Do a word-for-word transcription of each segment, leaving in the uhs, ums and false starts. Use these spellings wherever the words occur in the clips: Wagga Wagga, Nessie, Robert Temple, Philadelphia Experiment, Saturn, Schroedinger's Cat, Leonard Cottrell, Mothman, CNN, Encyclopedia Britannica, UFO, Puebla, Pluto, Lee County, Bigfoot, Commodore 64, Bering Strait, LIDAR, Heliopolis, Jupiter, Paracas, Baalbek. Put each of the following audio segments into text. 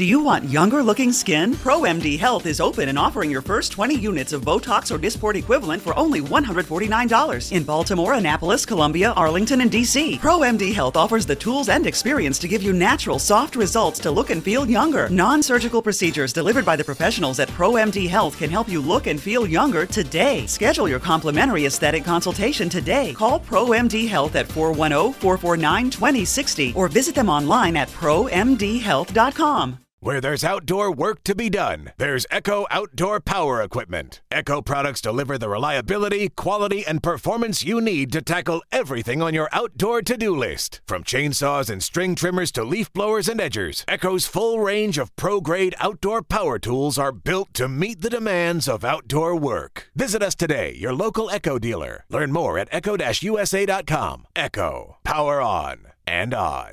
Do you want younger-looking skin? ProMD Health is open and offering your first twenty units of Botox or Dysport equivalent for only one hundred forty-nine dollars in Baltimore, Annapolis, Columbia, Arlington, and D C. ProMD Health offers the tools and experience to give you natural, soft results to look and feel younger. Non-surgical procedures delivered by the professionals at ProMD Health can help you look and feel younger today. Schedule your complimentary aesthetic consultation today. Call ProMD Health at four one zero, four four nine, two zero six zero or visit them online at pro m d health dot com. Where there's outdoor work to be done, there's Echo Outdoor Power Equipment. Echo products deliver the reliability, quality, and performance you need to tackle everything on your outdoor to-do list. From chainsaws and string trimmers to leaf blowers and edgers, Echo's full range of pro-grade outdoor power tools are built to meet the demands of outdoor work. Visit us today, your local Echo dealer. Learn more at echo dash u s a dot com. Echo. Power on and on.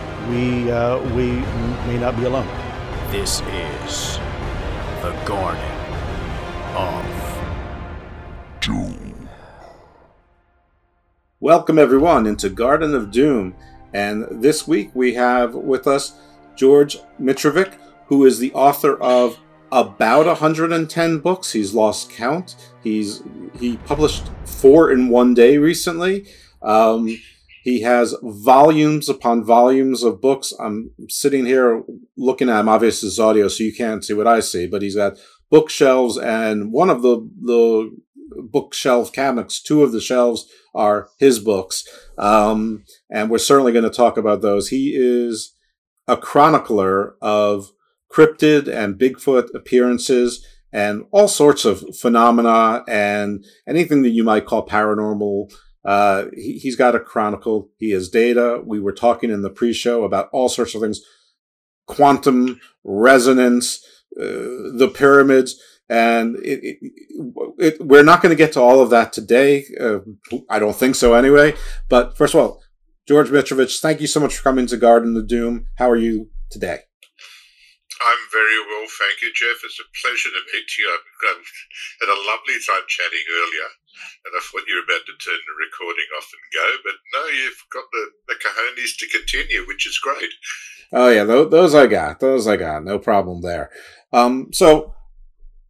we uh, we may not be alone. This is the Garden of Doom. Welcome everyone into Garden of Doom, and this week we have with us George Mitrovic, who is the author of about one hundred ten books. He's lost count. He's he published four in one day recently. Um, He has volumes upon volumes of books. I'm sitting here looking at him. Obviously, this is audio, so you can't see what I see. But he's got bookshelves, and one of the the bookshelf cabinets, two of the shelves are his books. Um, and we're certainly going to talk about those. He is a chronicler of cryptid and Bigfoot appearances and all sorts of phenomena and anything that you might call paranormal. Uh, he, he's got a chronicle. He has data. We were talking in the pre-show about all sorts of things, quantum resonance, uh, the pyramids, and it, it, it, we're not going to get to all of that today. Uh, I don't think so anyway. But first of all, George Mitrovic, thank you so much for coming to Garden of Doom. How are you today? I'm very well, thank you, Jeff. It's a pleasure to meet you. I had a lovely time chatting earlier, and I thought you were about to turn the recording off and go, but no, you've got the, the cojones to continue, which is great. Oh, yeah, those, those I got. Those I got. No problem there. Um, so,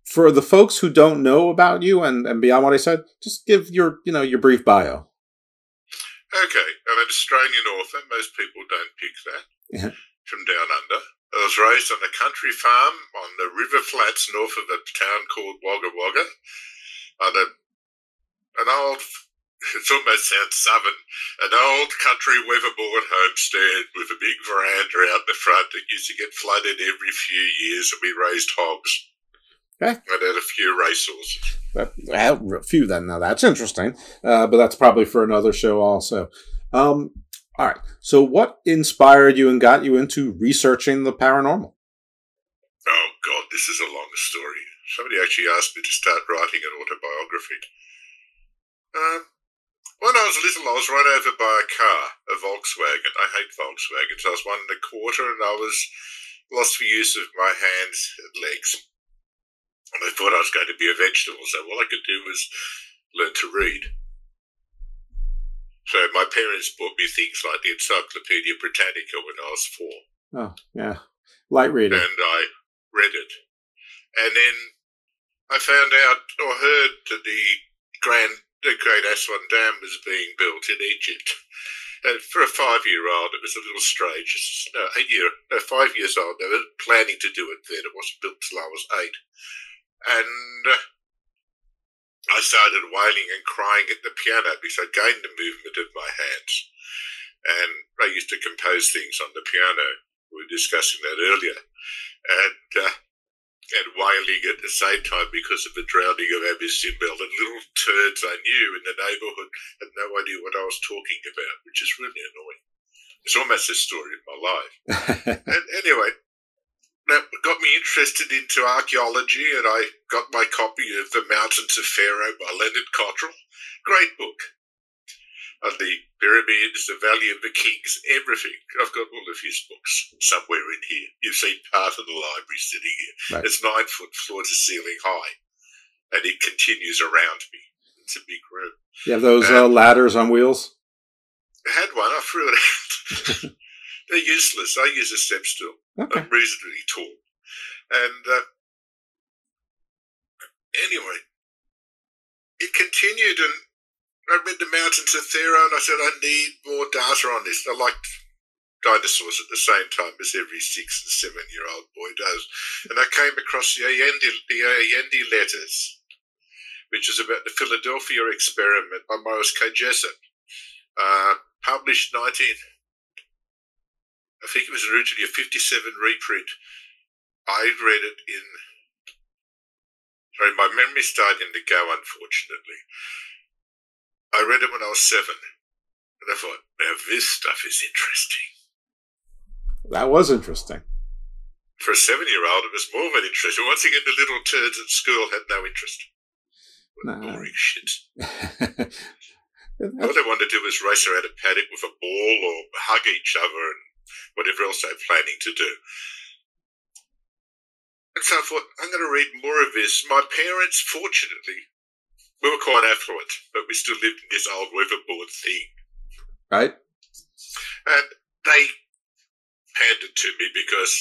for the folks who don't know about you and, and beyond what I said, just give your, you know, your brief bio. Okay. I'm an Australian author. Most people don't pick that. Yeah. From down under. I was raised on a country farm on the river flats north of a town called Wagga Wagga. On a, an old, it almost sounds southern, an old country weatherboard homestead with a big veranda out the front that used to get flooded every few years, and we raised hogs. Okay. I had a few racehorses. Uh, a few then. Now that's interesting, uh, but that's probably for another show also. Um, all right. So what inspired you and got you into researching the paranormal? Oh, God, this is a long story. Somebody actually asked me to start writing an autobiography. Uh, when I was little, I was run over by a car, a Volkswagen. I hate Volkswagens. I was one and a quarter, and I was lost for use of my hands and legs. And I thought I was going to be a vegetable, so all I could do was learn to read. So my parents bought me things like the Encyclopedia Britannica when I was four. Oh, yeah. Light reading. And I read it. And then I found out or heard that the, grand, the Great Aswan Dam was being built in Egypt. And for a five-year-old, it was a little strange. No, eight year, no, five years old, they were planning to do it then. It wasn't built till I was eight. And uh, I started wailing and crying at the piano because I gained the movement of my hands. And I used to compose things on the piano. We were discussing that earlier. And uh, and wailing at the same time because of the drowning of Abu Simbel and little turds I knew in the neighbourhood had no idea what I was talking about, which is really annoying. It's almost the story of my life. And anyway, that got me interested into archaeology, and I got my copy of The Mountains of Pharaoh by Leonard Cottrell. Great book. Of the pyramids, the Valley of the Kings, everything. I've got all of his books somewhere in here. You've seen part of the library sitting here. Right. It's nine foot floor to ceiling high, and it continues around me. It's a big room. You have those um, uh, ladders on wheels? I had one. I threw it out. They're useless. I use a step stool. Okay. I'm reasonably tall. And uh, anyway, it continued, and I read The Mountains of Thera, and I said, I need more data on this. And I liked dinosaurs at the same time as every six- and seven-year-old boy does. And I came across the Allende, the Allende letters, which is about the Philadelphia Experiment by Morris K. Jessup, uh, published nineteen... 19- I think it was originally a fifty-seven reprint. I read it in... Sorry, my memory's starting to go, unfortunately. I read it when I was seven. And I thought, now this stuff is interesting. That was interesting. For a seven-year-old, it was more than interesting. Once again, the little turds at school had no interest. What nah. Boring shit. All they wanted to do was race around a paddock with a ball or hug each other and whatever else they're planning to do. And so I thought, I'm going to read more of this. My parents, fortunately, we were quite affluent, but we still lived in this old riverboard thing. Right. And they handed to me because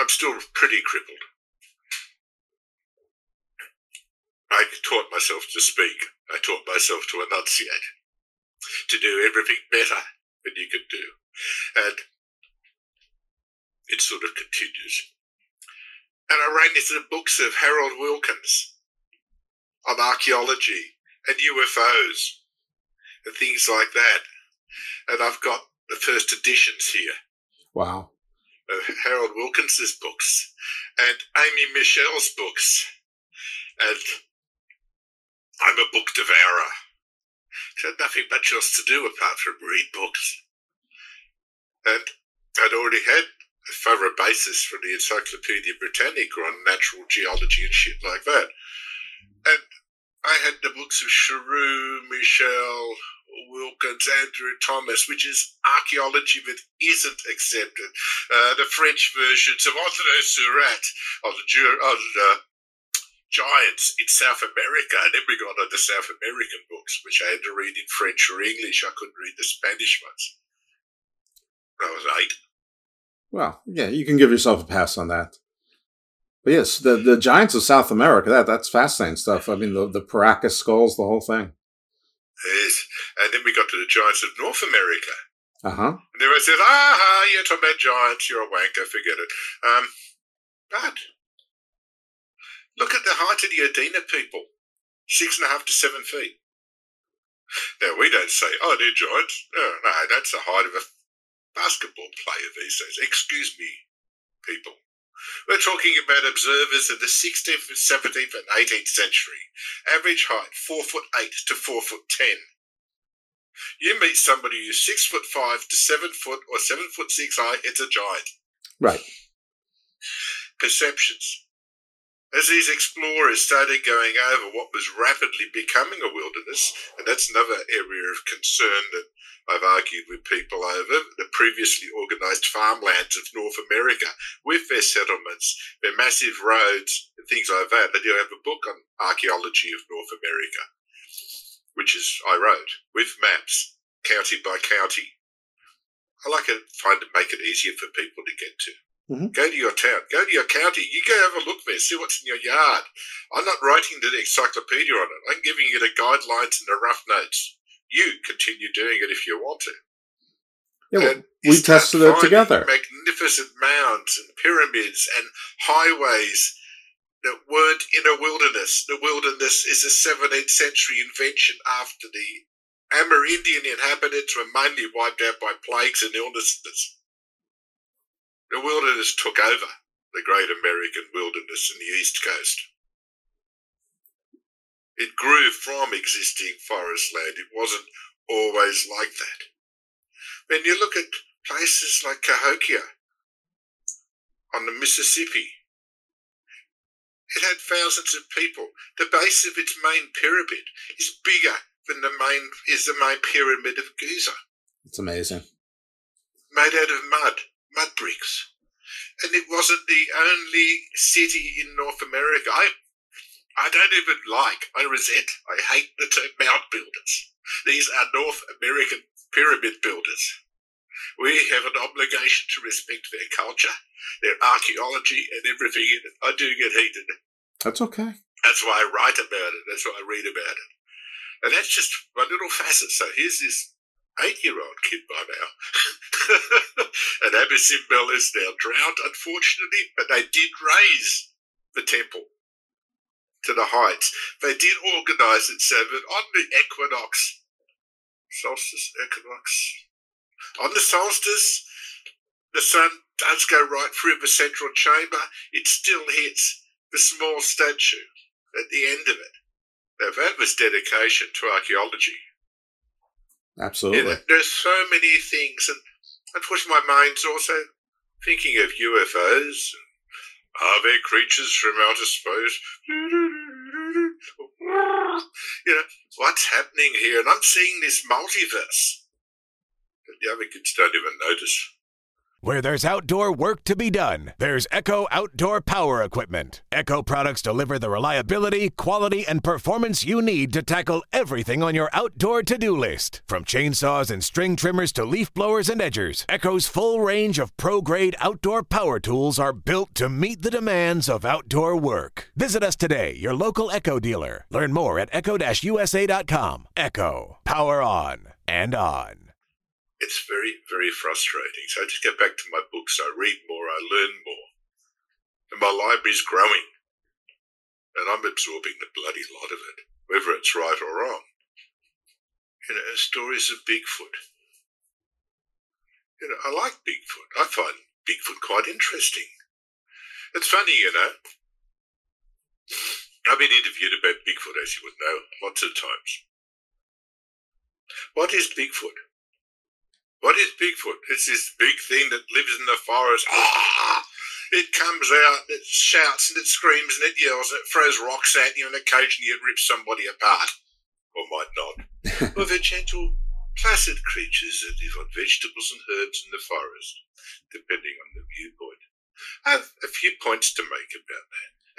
I'm still pretty crippled. I taught myself to speak. I taught myself to enunciate, to do everything better than you could do. And it sort of continues. And I ran into the books of Harold Wilkins on archaeology and U F Os and things like that. And I've got the first editions here. Wow. Of Harold Wilkins's books and Amy Michel's books. And I'm a book devourer. So nothing much else to do apart from read books. And I'd already had a thorough basis from the Encyclopedia Britannica on natural geology and shit like that. And I had the books of Sheru, Michel, Wilkins, Andrew Thomas, which is archaeology that isn't accepted. Uh, the French versions of Orthon Surat, of the on, uh, giants in South America. And then we got on the South American books, which I had to read in French or English. I couldn't read the Spanish ones. I was eight. Well, yeah, you can give yourself a pass on that. But yes, the, the giants of South America, that that's fascinating stuff. I mean, the, the Paracas skulls, the whole thing. Yes, and then we got to the giants of North America. Uh-huh. And everyone says, ah, you're talking about giants, you're a wanker, forget it. Um, but look at the height of the Adena people, six and a half to seven feet. Now, we don't say, oh, they're giants. No, no, that's the height of a basketball player these days. Excuse me, people. We're talking about observers of the sixteenth, seventeenth and eighteenth century. Average height four foot eight to four foot ten. You meet somebody who's six foot five to seven foot or seven foot six high, it's a giant. Right. Perceptions. As these explorers started going over what was rapidly becoming a wilderness, and that's another area of concern that I've argued with people over, the previously organised farmlands of North America with their settlements, their massive roads, and things like that. I do have a book on archaeology of North America, which is I wrote, with maps, county by county. I like to find it, make it easier for people to get to. Mm-hmm. Go to your town. Go to your county. You go have a look there. See what's in your yard. I'm not writing the encyclopedia on it. I'm giving you the guidelines and the rough notes. You continue doing it if you want to. Yeah, and we tested it together. Magnificent mounds and pyramids and highways that weren't in a wilderness. The wilderness is a seventeenth century invention after the Amerindian inhabitants were mainly wiped out by plagues and illnesses. The wilderness took over the great American wilderness in the East Coast. It grew from existing forest land. It wasn't always like that. When you look at places like Cahokia on the Mississippi, it had thousands of people. The base of its main pyramid is bigger than the main is the main pyramid of Giza. It's amazing. Made out of mud. Mud bricks. And it wasn't the only city in North America. I I don't even like, I resent, I hate the term mound builders. These are North American pyramid builders. We have an obligation to respect their culture, their archaeology and everything in it. I do get heated. That's okay. That's why I write about it. That's why I read about it. And that's just my little facet. So here's this eight-year-old kid by now. And Abu Simbel is now drowned, unfortunately, but they did raise the temple to the heights. They did organise it so that on the equinox, solstice, equinox, on the solstice, the sun does go right through the central chamber. It still hits the small statue at the end of it. Now, that was dedication to archaeology. Absolutely. Yeah, there's so many things, and unfortunately, my mind's also thinking of U F Os. Are there creatures from outer space? You know, what's happening here? And I'm seeing this multiverse that the other kids don't even notice. Where there's outdoor work to be done, there's Echo Outdoor Power Equipment. Echo products deliver the reliability, quality, and performance you need to tackle everything on your outdoor to-do list. From chainsaws and string trimmers to leaf blowers and edgers, Echo's full range of pro-grade outdoor power tools are built to meet the demands of outdoor work. Visit us today, your local Echo dealer. Learn more at echo dash u s a dot com. Echo. Power on and on. It's very, very frustrating. So I just get back to my books. I read more. I learn more. And my library's growing. And I'm absorbing the bloody lot of it, whether it's right or wrong. You know, stories of Bigfoot. You know, I like Bigfoot. I find Bigfoot quite interesting. It's funny, you know. I've been interviewed about Bigfoot, as you would know, lots of times. What is Bigfoot? What is Bigfoot? It's this big thing that lives in the forest. Ah! It comes out, and it shouts, and it screams, and it yells, and it throws rocks at you, and occasionally it rips somebody apart. Or might not. Or they're gentle, placid creatures that live on vegetables and herbs in the forest, depending on the viewpoint. I have a few points to make about that.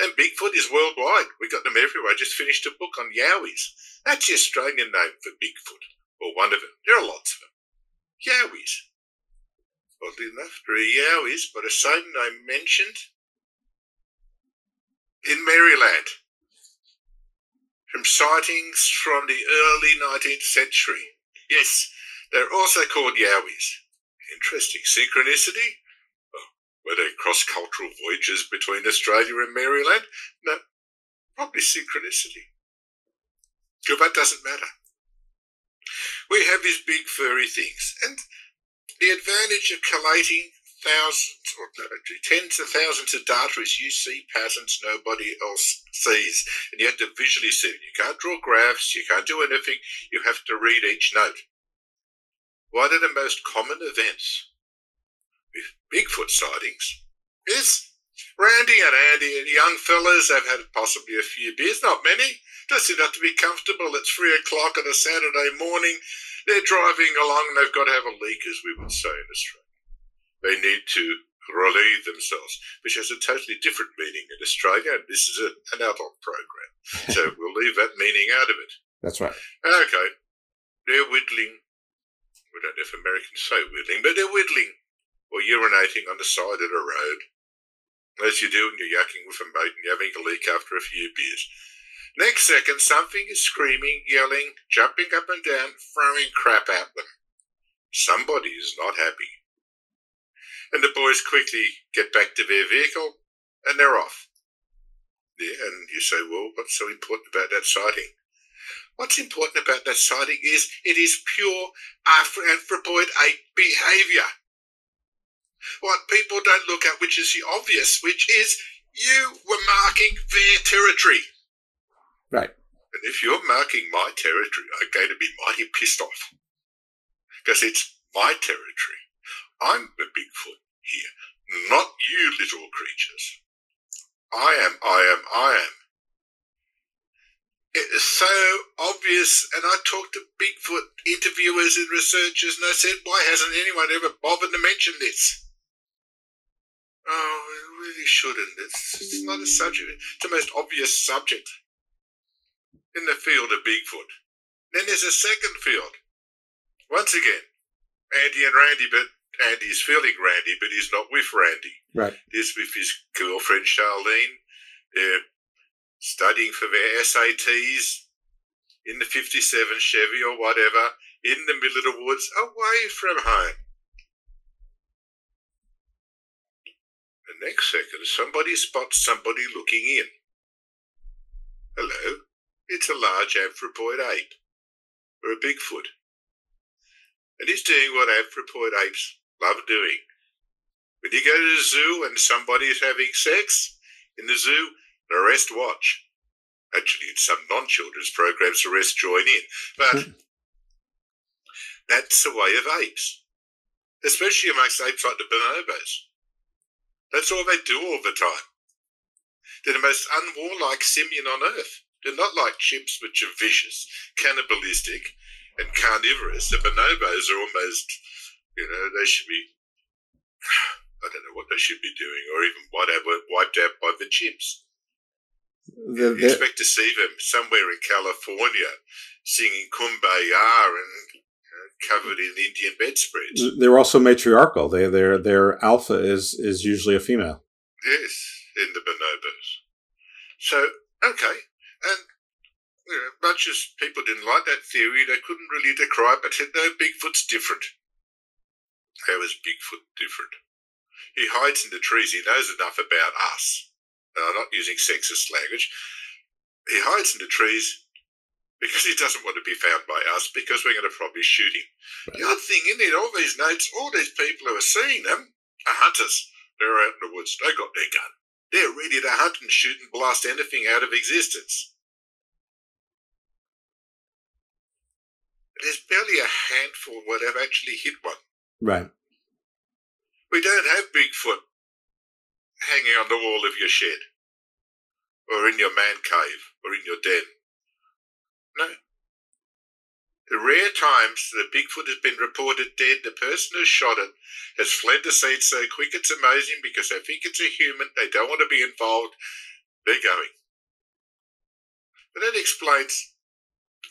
And Bigfoot is worldwide. We got them everywhere. I just finished a book on Yowies. That's the Australian name for Bigfoot, or one of them. There are lots of them. Yowies. Oddly enough, there are Yowies by the same name mentioned in Maryland from sightings from the early nineteenth century. Yes, they're also called Yowies. Interesting. Synchronicity? Oh, were there cross-cultural voyages between Australia and Maryland? No, probably synchronicity. But that doesn't matter. We have these big furry things, and the advantage of collating thousands or tens of thousands of data is you see patterns nobody else sees, and you have to visually see it. You can't draw graphs, you can't do anything, you have to read each note. One of the most common events with Bigfoot sightings is Randy and Andy and young fellas, they've had possibly a few beers, not many, just enough to be comfortable. It's three o'clock on a Saturday morning, they're driving along and they've got to have a leak, as we would say in Australia. They need to relieve themselves, which has a totally different meaning in Australia, and this is a, an adult program. So we'll leave that meaning out of it. That's right. Okay. They're whittling. We don't know if Americans say whittling, but they're whittling or urinating on the side of the road. As you do when you're yucking with a mate and you're having a leak after a few beers. Next second, something is screaming, yelling, jumping up and down, throwing crap at them. Somebody is not happy. And the boys quickly get back to their vehicle, and they're off. Yeah, and you say, well, what's so important about that sighting? What's important about that sighting is it is pure anthropoid ape behaviour. What people don't look at, which is the obvious, which is you were marking their territory. Right. And if you're marking my territory, I'm going to be mighty pissed off. Because it's my territory. I'm the Bigfoot here, not you little creatures. I am, I am, I am. It is so obvious, and I talked to Bigfoot interviewers and researchers, and I said, why hasn't anyone ever bothered to mention this? Oh, we really shouldn't. It's, it's not a subject. It's the most obvious subject in the field of Bigfoot. Then there's a second field. Once again, Andy and Randy, but Andy's feeling Randy, but he's not with Randy. Right. He's with his girlfriend, Charlene. They're studying for their S A Ts in the fifty-seven Chevy or whatever, in the middle of the woods, away from home. The next second, somebody spots somebody looking in. Hello, it's a large anthropoid ape, or a Bigfoot. And he's doing what anthropoid apes love doing. When you go to the zoo and somebody's having sex in the zoo, the rest watch. Actually, in some non-children's programs, the rest join in. But that's the way of apes, especially amongst apes like the bonobos. That's all they do all the time. They're the most unwarlike simian on Earth. They're not like chimps, which are vicious, cannibalistic, and carnivorous. The bonobos are almost, you know, they should be, I don't know what they should be doing, or even why they weren't wiped out by the chimps. The, the, you expect to see them somewhere in California singing Kumbaya and uh, covered in Indian bedspreads. They're also matriarchal. They, their, their alpha is, is usually a female. Yes, in the bonobos. So, okay. And you know, much as people didn't like that theory, they couldn't really decry it, but said, no, Bigfoot's different. How is Bigfoot different? He hides in the trees. He knows enough about us. And I'm not using sexist language. He hides in the trees because he doesn't want to be found by us, because we're going to probably shoot him. Right. The other thing, in all these notes, all these people who are seeing them are hunters. They're out in the woods. They got their gun. They're ready to hunt and shoot and blast anything out of existence. There's barely a handful that have actually hit one. Right. We don't have Bigfoot hanging on the wall of your shed or in your man cave or in your den. No. The rare times that Bigfoot has been reported dead, the person who shot it has fled the scene so quick it's amazing because they think it's a human, they don't want to be involved, they're going. But that explains,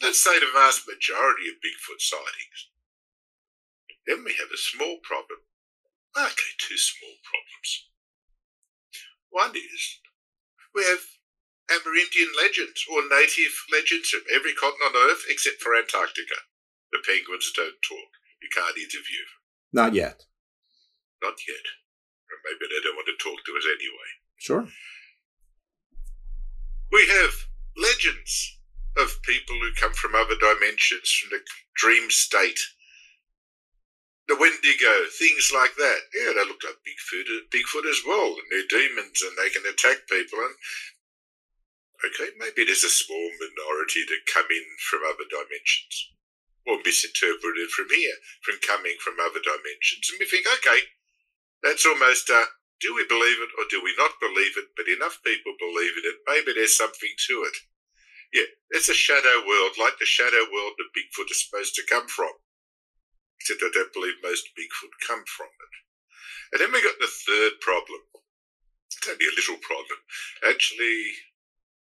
let's say, the vast majority of Bigfoot sightings. Then we have a small problem. Okay, two small problems. One is we have Amerindian legends or native legends from every continent on Earth except for Antarctica. The penguins don't talk. You can't interview them. Not yet. Not yet. Or maybe they don't want to talk to us anyway. Sure. We have legends of people who come from other dimensions, from the dream state, the Wendigo, things like that. Yeah, they look like Bigfoot, Bigfoot as well, and they're demons and they can attack people. And okay, maybe there's a small minority that come in from other dimensions, or misinterpreted from here, from coming from other dimensions. And we think, okay, that's almost uh, do we believe it or do we not believe it? But enough people believe in it. Maybe there's something to it. Yeah, it's a shadow world, like the shadow world that Bigfoot is supposed to come from. Except I don't believe most Bigfoot come from it. And then we got the third problem. It's only a little problem. Actually,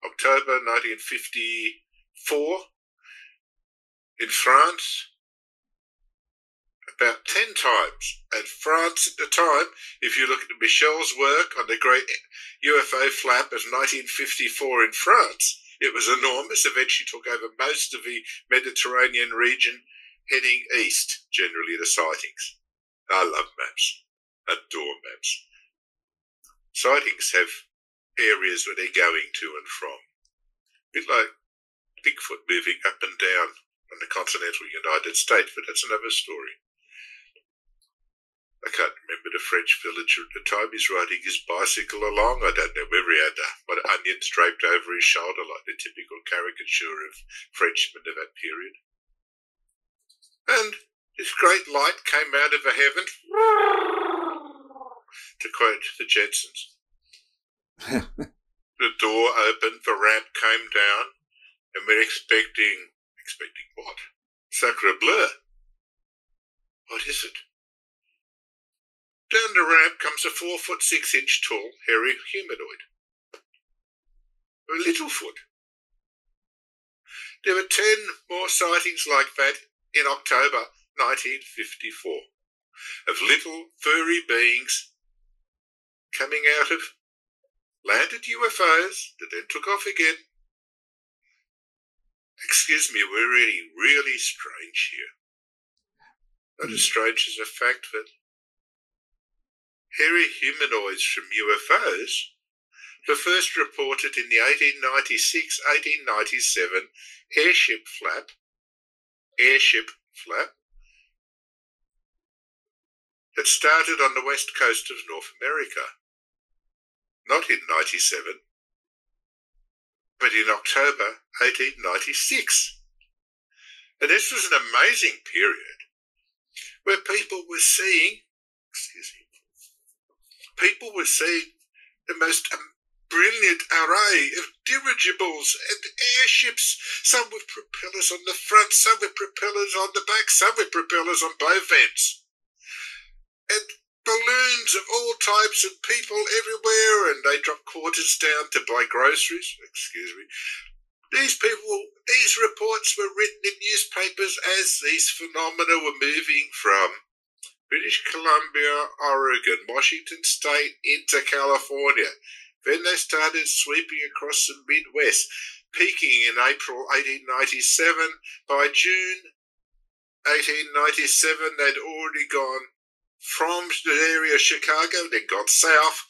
October nineteen fifty-four, in France, about ten times. And France at the time, if you look at Michel's work on the Great U F O Flap of nineteen fifty-four in France, it was enormous, eventually took over most of the Mediterranean region, heading east, generally the sightings. I love maps, adore maps. Sightings have areas where they're going to and from. A bit like Bigfoot moving up and down on the continental United States, but that's another story. I can't remember the French villager at the time. He's riding his bicycle along. I don't know where he had what onions draped over his shoulder, like the typical caricature of Frenchmen of that period. And this great light came out of the heaven, to quote the Jetsons. The door opened, the ramp came down, and we're expecting, expecting what? Sacre bleu. What is it? Down the ramp comes a four foot six inch tall, hairy humanoid. A little foot. There were ten more sightings like that in October nineteen fifty-four of little furry beings coming out of landed U F Os that then took off again. Excuse me, we're really, really strange here. Not as strange as the fact that hairy humanoids from U F Os were first reported in the eighteen ninety-six eighteen ninety-seven airship flap, airship flap, that started on the west coast of North America. Not in ninety-seven, but in October eighteen ninety-six. And this was an amazing period where people were seeing, excuse me, people were seeing the most um, brilliant array of dirigibles and airships, some with propellers on the front, some with propellers on the back, some with propellers on both ends. And balloons of all types and people everywhere, and they drop quarters down to buy groceries. Excuse me. These people, these reports were written in newspapers as these phenomena were moving from British Columbia, Oregon, Washington State, into California. Then they started sweeping across the Midwest, peaking in April eighteen ninety-seven. By June eighteen ninety-seven, they'd already gone from the area of Chicago, then gone south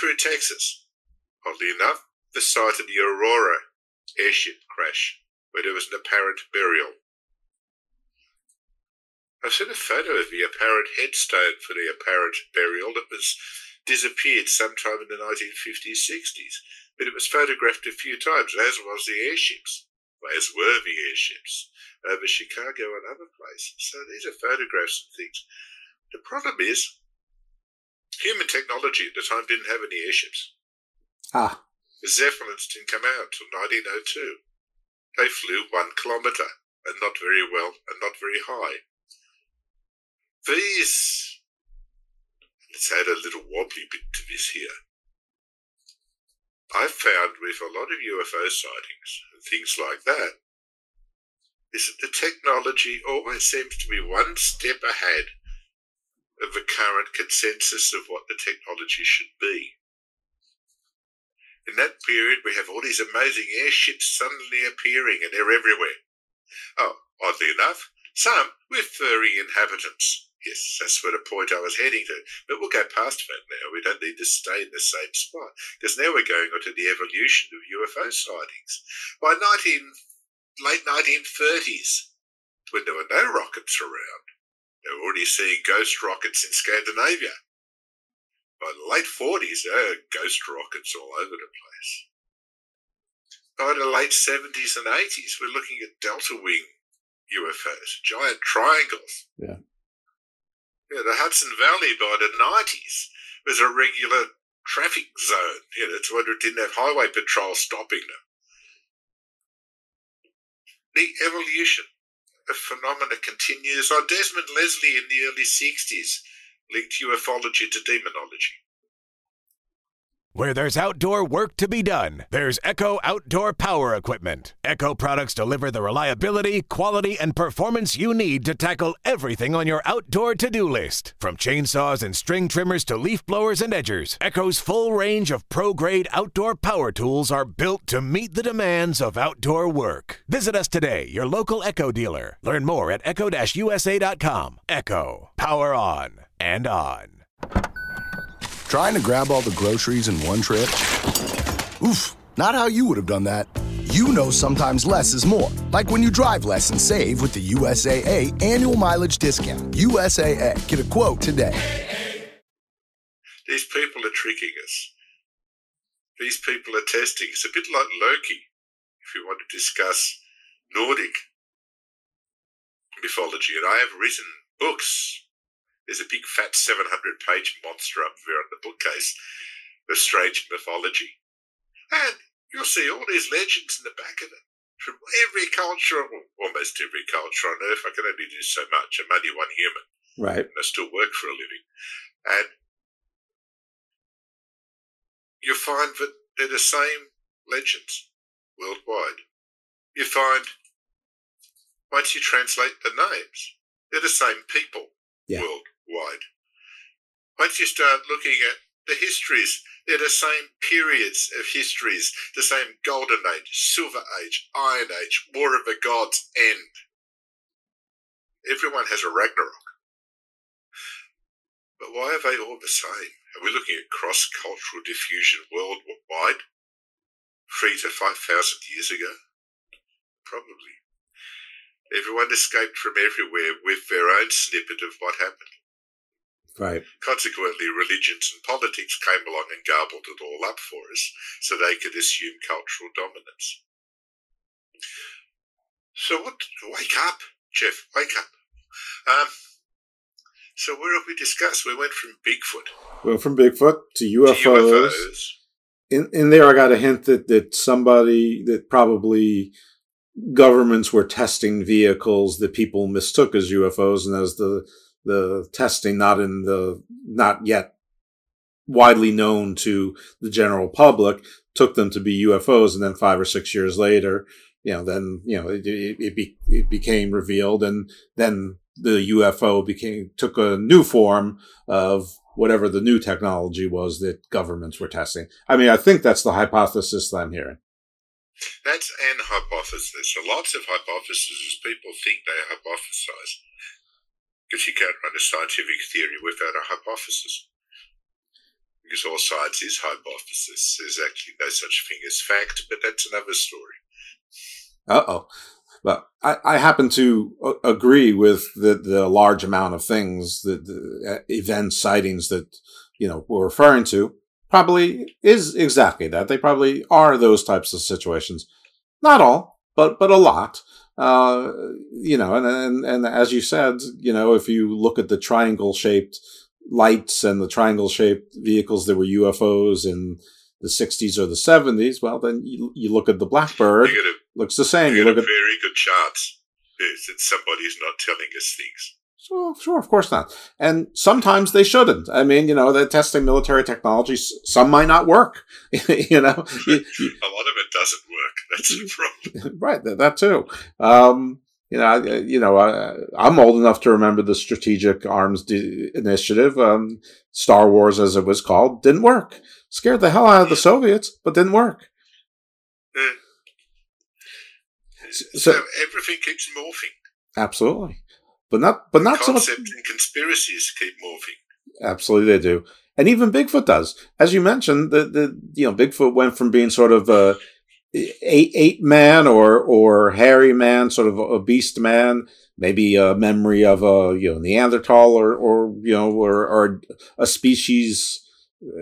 through Texas. Oddly enough, the site of the Aurora airship crash, where there was an apparent burial. I've seen a photo of the apparent headstone for the apparent burial that was disappeared sometime in the nineteen fifties, sixties, but it was photographed a few times, as was the airships, as were the airships, over Chicago and other places. So these are photographs and things. The problem is, human technology at the time didn't have any airships. Ah. The Zeppelins didn't come out until nineteen oh two. They flew one kilometre, and not very well, and not very high. These, let's add a little wobbly bit to this here. I've found with a lot of U F O sightings and things like that, is that the technology always seems to be one step ahead of the current consensus of what the technology should be. In that period, we have all these amazing airships suddenly appearing, and they're everywhere. Oh, oddly enough, some with furry inhabitants. Yes, that's where the point I was heading to. But we'll go past that now. We don't need to stay in the same spot, because now we're going on to the evolution of U F O sightings. By nineteen late nineteen thirties, when there were no rockets around, They're already seeing ghost rockets in Scandinavia. By the late forties, there are ghost rockets all over the place. By the late seventies and eighties, we're looking at delta wing U F Os, giant triangles. Yeah. Yeah, the Hudson Valley by the nineties was a regular traffic zone. You know, it's whether it didn't have highway patrol stopping them. The evolution of phenomena continues. Oh, Desmond Leslie in the early sixties linked ufology to demonology. Where there's outdoor work to be done, there's Echo Outdoor Power Equipment. Echo products deliver the reliability, quality, and performance you need to tackle everything on your outdoor to-do list. From chainsaws and string trimmers to leaf blowers and edgers, Echo's full range of pro-grade outdoor power tools are built to meet the demands of outdoor work. Visit us today, your local Echo dealer. Learn more at echo dash u s a dot com. Echo. Power on and on. Trying to grab all the groceries in one trip? Oof, not how you would have done that. You know sometimes less is more. Like when you drive less and save with the U S A A annual mileage discount. U S A A, get a quote today. These people are tricking us. These people are testing. It's a bit like Loki, if you want to discuss Nordic mythology. And I have written books. There's a big, fat, seven hundred page monster up there on the bookcase of strange mythology. And you'll see all these legends in the back of it. From every culture, well, almost every culture on Earth. I can only do so much. I'm only one human. Right. And I still work for a living. And you find that they're the same legends worldwide. You find, once you translate the names, they're the same people yeah. worldwide. Wide. Once you start looking at the histories, they're the same periods of histories, the same golden age, silver age, iron age, war of the gods, end. Everyone has a Ragnarok. But why are they all the same? Are we looking at cross-cultural diffusion worldwide? Three to five thousand years ago? Probably. Everyone escaped from everywhere with their own snippet of what happened. Right. Consequently, religions and politics came along and garbled it all up for us so they could assume cultural dominance. So what? Wake up, Jeff, wake up. Um, so where have we discussed? We went from Bigfoot. We went from Bigfoot to U F Os. To U F Os. In, in there I got a hint that, that somebody, that probably governments were testing vehicles that people mistook as U F Os, and that was the... the testing not in the not yet widely known to the general public took them to be U F Os, and then five or six years later, you know, then you know it it, it, be, it became revealed, and then the U F O became took a new form of whatever the new technology was that governments were testing. I mean, I think that's the hypothesis that I'm hearing. That's an hypothesis. So lots of hypotheses people think they hypothesize. Because you can't run a scientific theory without a hypothesis. Because all science is hypothesis. There's actually no such thing as fact, but that's another story. Uh-oh. Well, I, I happen to agree with the, the large amount of things, that the event sightings that, you know, we're referring to probably is exactly that. They probably are those types of situations. Not all, but but a lot. Uh, you know, and, and, and as you said, you know, if you look at the triangle shaped lights and the triangle shaped vehicles that were U F Os in the sixties or the seventies, well, then you, you look at the Blackbird, a, looks the same. You look at very good charts. Yes, it's somebody's not telling us things. Sure, sure, of course not. And sometimes they shouldn't. I mean, you know, they're testing military technology. Some might not work, you know. A lot of it doesn't work. That's the problem. Right, that, that too. Um, you know, I, you know I, I'm old enough to remember the Strategic Arms de- Initiative, um, Star Wars as it was called, didn't work. Scared the hell out of the Soviets, but didn't work. Uh, so, so everything keeps morphing. Absolutely. But not, but not so much. Concept and conspiracies keep morphing. Absolutely, they do, and even Bigfoot does. As you mentioned, the the you know Bigfoot went from being sort of a ape man or or hairy man, sort of a beast man, maybe a memory of a, you know, Neanderthal or, or you know, or, or a species.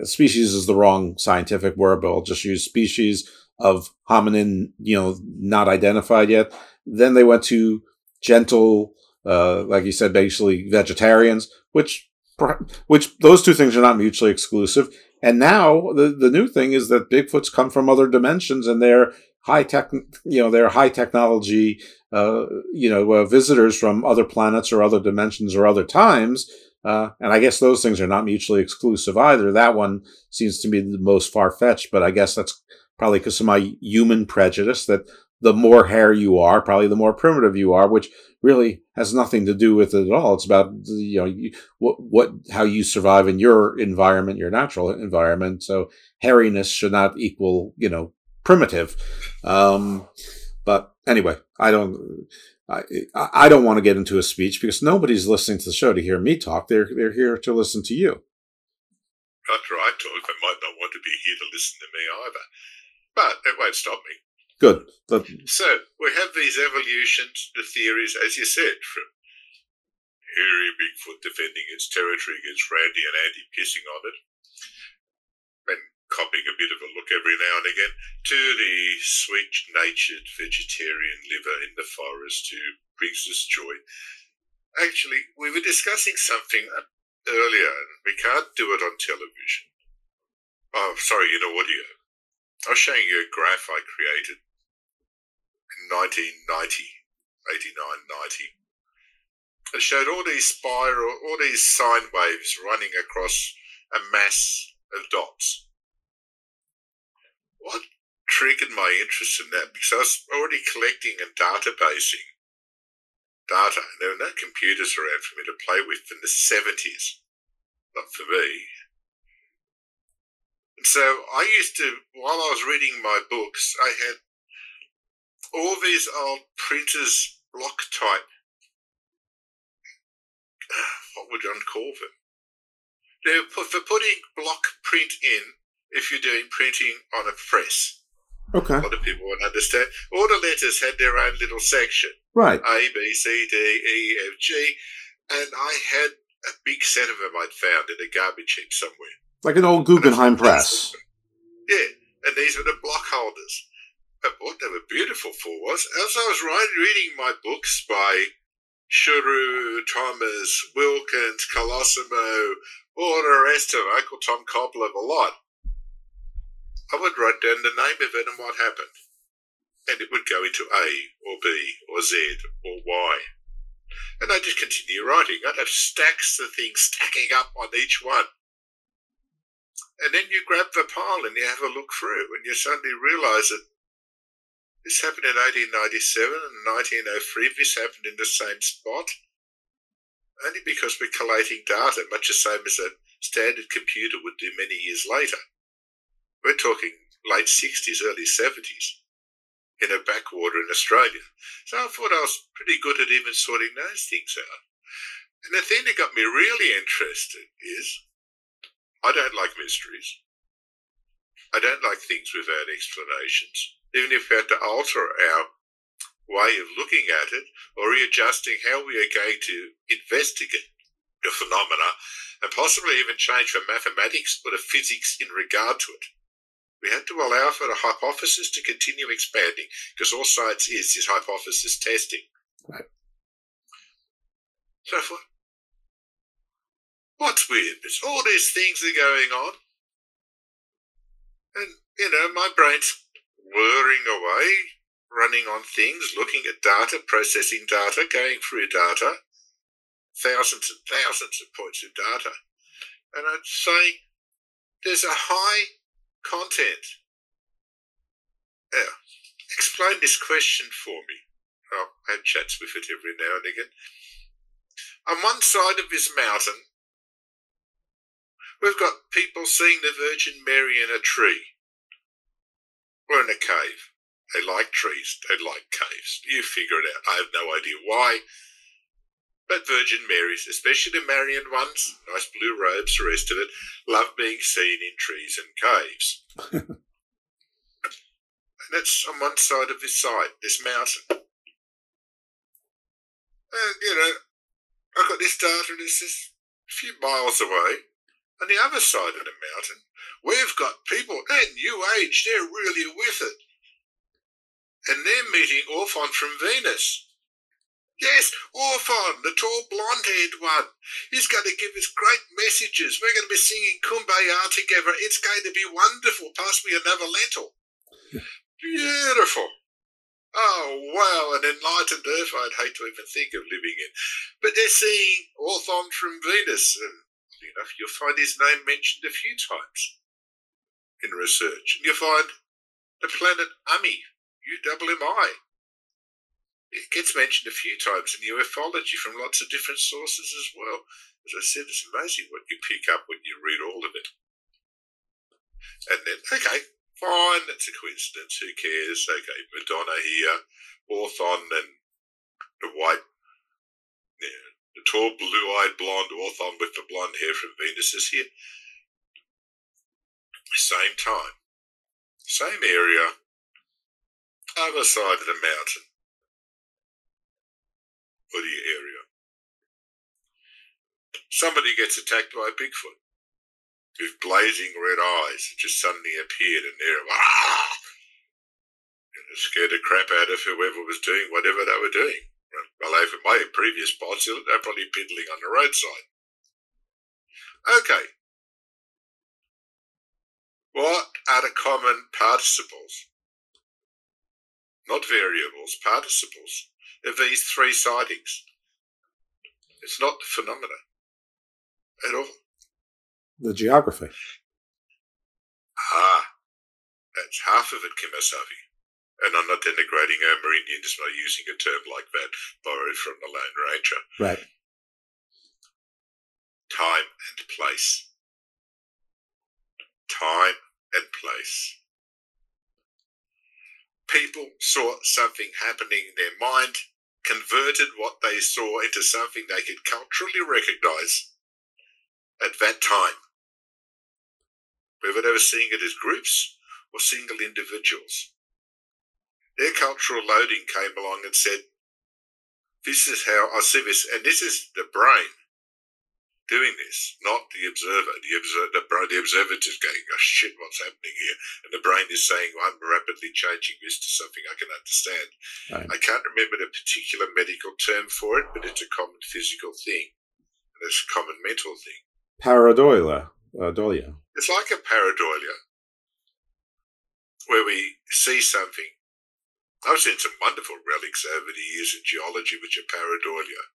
Species is the wrong scientific word, but I'll just use species of hominin, you know, not identified yet. Then they went to gentle, uh, like you said, basically vegetarians, which, which those two things are not mutually exclusive. And now the, the new thing is that Bigfoots come from other dimensions, and they're high tech, you know, they're high technology, uh, you know, uh, visitors from other planets or other dimensions or other times. Uh, and I guess those things are not mutually exclusive either. That one seems to be the most far-fetched, but I guess that's probably because of my human prejudice that the more hair you are, probably the more primitive you are, which really has nothing to do with it at all. It's about, you know, what, what, how you survive in your environment, your natural environment. So hairiness should not equal, you know, primitive. Um, but anyway, I don't... I I don't want to get into a speech because nobody's listening to the show to hear me talk. They're they're here to listen to you. After I talk, they might not want to be here to listen to me either. But it won't stop me. Good. But so we have these evolutions, the theories, as you said, from hairy Bigfoot defending its territory against Randy and Andy pissing on it, and copping a bit of a look every now and again, to the sweet-natured vegetarian liver in the forest who brings us joy. Actually, we were discussing something earlier, and we can't do it on television. Oh, sorry, in audio. I was showing you a graph I created in nineteen ninety, eighty-nine ninety. It showed all these spiral, all these sine waves running across a mass of dots. What triggered my interest in that? Because I was already collecting and databasing data. And there were no computers around for me to play with in the seventies. Not for me. And so I used to, while I was reading my books, I had all these old printers, block type. What would one call them? They were for putting block print in. If you're doing printing on a press. Okay. A lot of people won't understand. All the letters had their own little section. Right. A, B, C, D, E, F, G. And I had a big set of them I'd found in a garbage heap somewhere. Like an old Guggenheim press. Yeah. And these were the block holders. But what they were beautiful for was, as I was reading my books by Sheru, Thomas, Wilkins, Colosimo, all the rest of Uncle Tom Copeland, a lot. I would write down the name of it and what happened. And it would go into A or B or Z or Y. And I'd just continue writing. I'd have stacks of things stacking up on each one. And then you grab the pile and you have a look through and you suddenly realise that this happened in eighteen ninety-seven and nineteen oh three. This happened in the same spot. Only because we're collating data, much the same as a standard computer would do many years later. We're talking late sixties, early seventies in a backwater in Australia. So I thought I was pretty good at even sorting those things out. And the thing that got me really interested is I don't like mysteries. I don't like things without explanations. Even if we had to alter our way of looking at it or readjusting how we are going to investigate the phenomena and possibly even change for mathematics or the physics in regard to it. We had to allow for the hypothesis to continue expanding because all science is is hypothesis testing. Right. So I thought, what's weird? It's all these things are going on. And, you know, my brain's whirring away, running on things, looking at data, processing data, going through data, thousands and thousands of points of data. And I'd say there's a high content. Now, explain this question for me. I'll have chats with it every now and again. On one side of this mountain, we've got people seeing the Virgin Mary in a tree or in a cave. They like trees. They like caves. You figure it out. I have no idea why. But Virgin Marys, especially the Marian ones, nice blue robes, the rest of it, love being seen in trees and caves. And that's on one side of this side, this mountain. And, you know, I got this data and it's just a few miles away. On the other side of the mountain, we've got people at New Age. They're really with it. And they're meeting Orthon from Venus. Yes, Orthon, the tall blonde-haired one. He's going to give us great messages. We're going to be singing Kumbaya together. It's going to be wonderful. Pass me another lentil. Beautiful. Oh, wow, an enlightened earth I'd hate to even think of living in. But they're seeing Orthon from Venus. And enough, you'll find his name mentioned a few times in research. And you'll find the planet Ummi, U M M I. It gets mentioned a few times in ufology from lots of different sources as well. As I said, it's amazing what you pick up when you read all of it. And then, okay, fine, that's a coincidence, who cares? Okay, Madonna here, Orthon and the white, yeah, the tall, blue-eyed, blonde Orthon with the blonde hair from Venus is here. Same time. Same area. Other side of the mountain. Or the area. Somebody gets attacked by a Bigfoot with blazing red eyes that just suddenly appeared and they're, ah! And it scared the crap out of whoever was doing whatever they were doing. Well, over my previous spots, they're probably piddling on the roadside. Okay. What are the common participles? Not variables, participles of these three sightings. It's not the phenomena at all. The geography. Ah, that's half of it, Kimasavi. And I'm not denigrating our marine industry by using a term like that, borrowed from the Lone Ranger. Right. Time and place. Time and place. People saw something happening in their mind, converted what they saw into something they could culturally recognise at that time. Whether they were seeing it as groups or single individuals. Their cultural loading came along and said, this is how I see this. And this is the brain doing this, not the observer. The observer, the, the observer is going, oh, shit, what's happening here? And the brain is saying, well, I'm rapidly changing this to something I can understand. Right. I can't remember the particular medical term for it, but it's a common physical thing. And it's a common mental thing. Pareidolia. Pareidolia. It's like a pareidolia where we see something. I've seen some wonderful relics over the years in geology, which are pareidolia.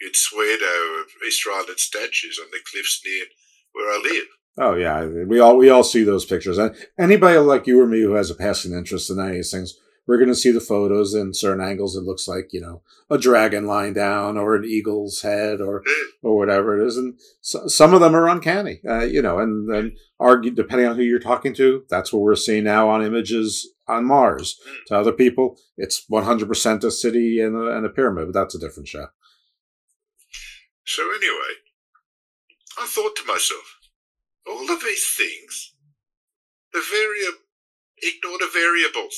You'd swear to Australian statues on the cliffs near where I live. Oh, yeah. We all we all see those pictures. Anybody like you or me who has a passing interest in any of these things, we're going to see the photos in certain angles. It looks like, you know, a dragon lying down or an eagle's head or yeah. or whatever it is. And so, some of them are uncanny, uh, you know, and, and argue, depending on who you're talking to, that's what we're seeing now on images on Mars. Mm. To other people, it's one hundred percent a city and a, and a pyramid, but that's a different show. So anyway, I thought to myself, all of these things, the vari- ignore the variables.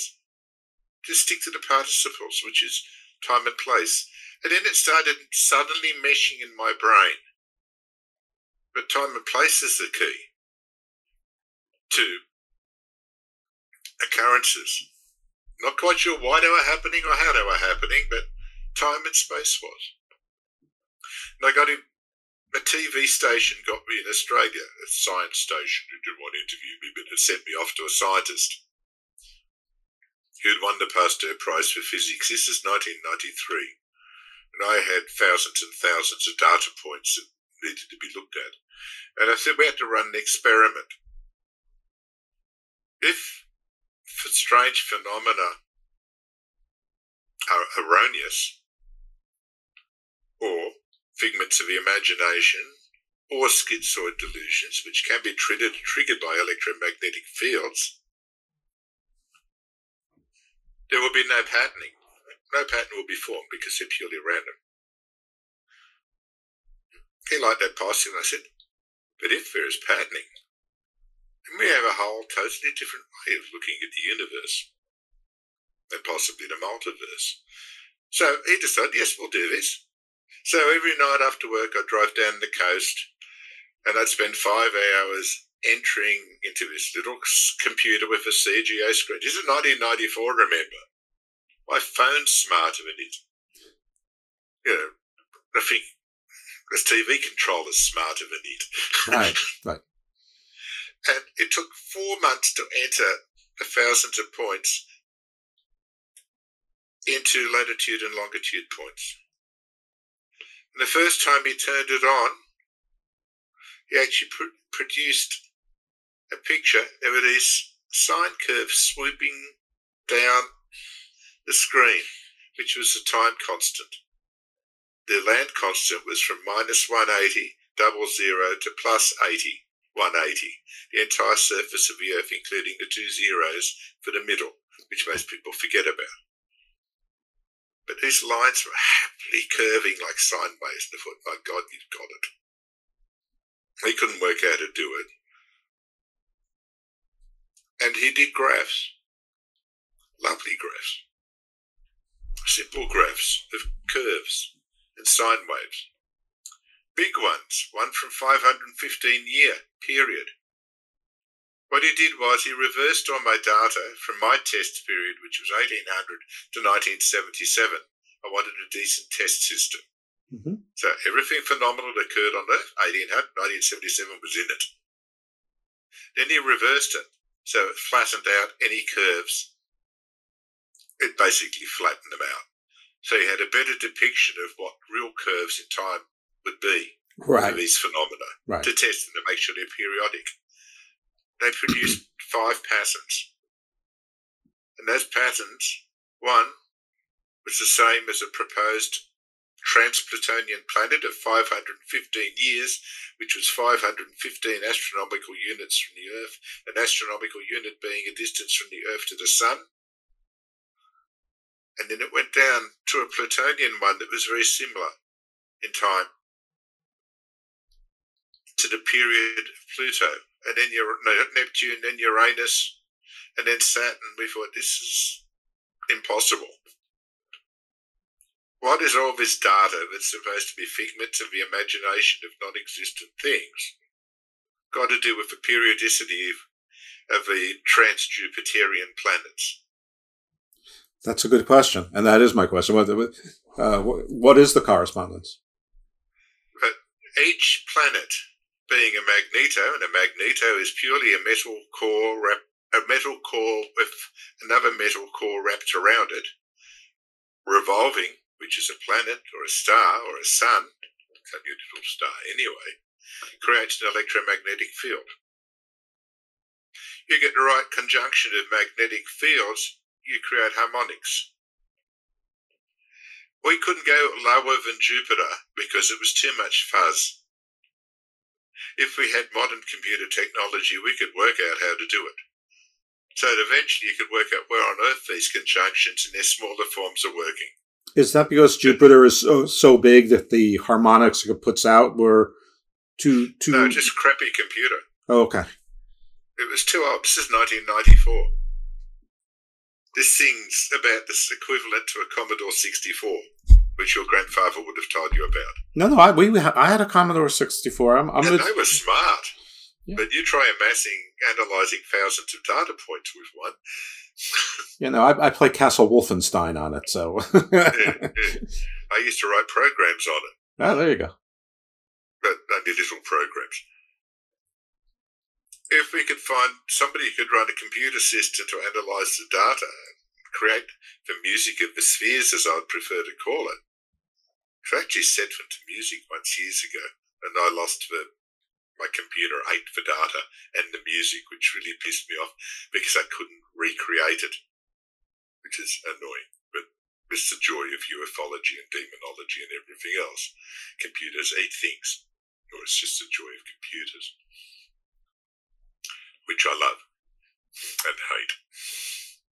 Just stick to the participles, which is time and place. And then it started suddenly meshing in my brain. But time and place is the key to occurrences. Not quite sure why they were happening or how they were happening, but time and space was. And I got in, a T V station got me in Australia, a science station who didn't want to interview me, but it sent me off to a scientist who'd won the Pasteur Prize for Physics. This is nineteen ninety-three. And I had thousands and thousands of data points that needed to be looked at. And I said, we had to run an experiment. If strange phenomena are erroneous, or figments of the imagination, or schizoid delusions, which can be triggered, triggered by electromagnetic fields, there will be no patterning. No pattern will be formed because they're purely random. He liked that passing, and I said, but if there is patterning, then we have a whole totally different way of looking at the universe and possibly the multiverse. So he decided, yes, we'll do this. So every night after work, I'd drive down the coast and I'd spend five hours entering into this little computer with a C G A screen. This is nineteen ninety-four, remember. My phone's smarter than it. You know, I think this T V controller's smarter than it. Right, right. And it took four months to enter the thousands of points into latitude and longitude points. And the first time he turned it on, he actually pr- produced a picture. There were these sine curves swooping down the screen, which was the time constant. The land constant was from minus one eighty, double zero, to plus eighty, one eighty. The entire surface of the Earth, including the two zeros for the middle, which most people forget about. But these lines were happily curving like sine waves. And I thought, my God, you've got it. He couldn't work out how to do it. And he did graphs. Lovely graphs. Simple graphs of curves and sine waves. Big ones, one from five hundred fifteen year period. What he did was he reversed all my data from my test period, which was eighteen hundred to nineteen seventy-seven. I wanted a decent test system. Mm-hmm. So everything phenomenal that occurred on Earth, eighteen hundred, nineteen seventy-seven was in it. Then he reversed it, so it flattened out any curves. It basically flattened them out. So he had a better depiction of what real curves in time would be right. for these phenomena right. to test them to make sure they're periodic. They produced five patterns. And those patterns, one was the same as a proposed trans-Plutonian planet of five hundred fifteen years, which was five hundred fifteen astronomical units from the Earth, an astronomical unit being a distance from the Earth to the Sun. And then it went down to a Plutonian one that was very similar in time to the period of Pluto. And then your, no, Neptune, then Uranus, and then Saturn. We thought, this is impossible. What is all this data that's supposed to be figments of the imagination of non-existent things? Got to do with the periodicity of, of the trans-Jupiterian planets. That's a good question, and that is my question. What, uh, what is the correspondence? But each planet being a magneto, and a magneto is purely a metal core, a metal core with another metal core wrapped around it, revolving, which is a planet or a star or a sun, it's a beautiful star anyway, creates an electromagnetic field. You get the right conjunction of magnetic fields, you create harmonics. We couldn't go lower than Jupiter because it was too much fuzz. If we had modern computer technology, we could work out how to do it. So that eventually you could work out where on Earth these conjunctions in their smaller forms are working. Is that because Jupiter is so, so big that the harmonics it puts out were too... too... No, just crappy computer. Oh, okay. It was too old. This is nineteen ninety-four. This thing's about this equivalent to a Commodore sixty-four. Which your grandfather would have told you about. No, no, I we, we had, I had a Commodore sixty-four. I'm, I'm and with... they were smart, yeah. But you try amassing, analyzing thousands of data points with one. You know, I, I play Castle Wolfenstein on it, so yeah, yeah. I used to write programs on it. Oh, there you go. But only little programs. If we could find somebody who could run a computer system to analyze the data, create the music of the spheres, as I'd prefer to call it. I actually set them to music once years ago, and I lost the, my computer ate the data and the music, which really pissed me off because I couldn't recreate it, which is annoying. But it's the joy of ufology and demonology and everything else. Computers eat things, or it's just the joy of computers, which I love and hate.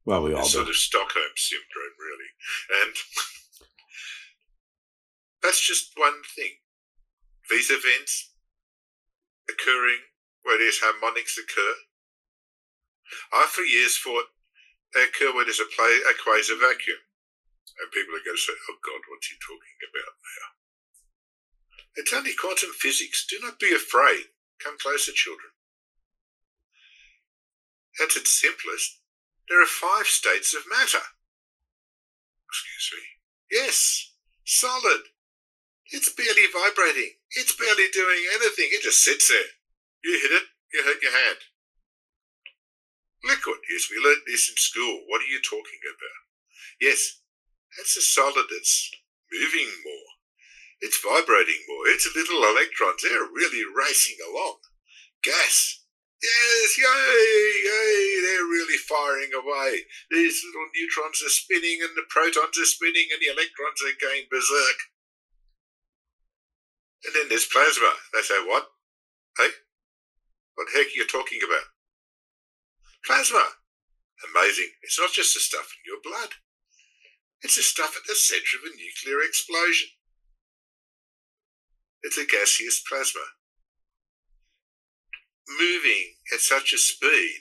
Well, we all it's do. Sort of Stockholm syndrome, really. And that's just one thing. These events occurring where these harmonics occur. I, for years, thought they occur where there's a, play, a quasar vacuum. And people are going to say, oh God, what's he talking about now? It's only quantum physics. Do not be afraid. Come closer, children. At its simplest, there are five states of matter. Excuse me. Yes, solid. It's barely vibrating. It's barely doing anything. It just sits there. You hit it, you hurt your hand. Liquid. Yes, we learned this in school. What are you talking about? Yes, that's a solid that's moving more. It's vibrating more. It's little electrons. They're really racing along. Gas. Yes, yay, yay, they're really firing away. These little neutrons are spinning and the protons are spinning and the electrons are going berserk. And then there's plasma. They say, what? Hey? What the heck are you talking about? Plasma. Amazing. It's not just the stuff in your blood. It's the stuff at the centre of a nuclear explosion. It's a gaseous plasma. Moving at such a speed,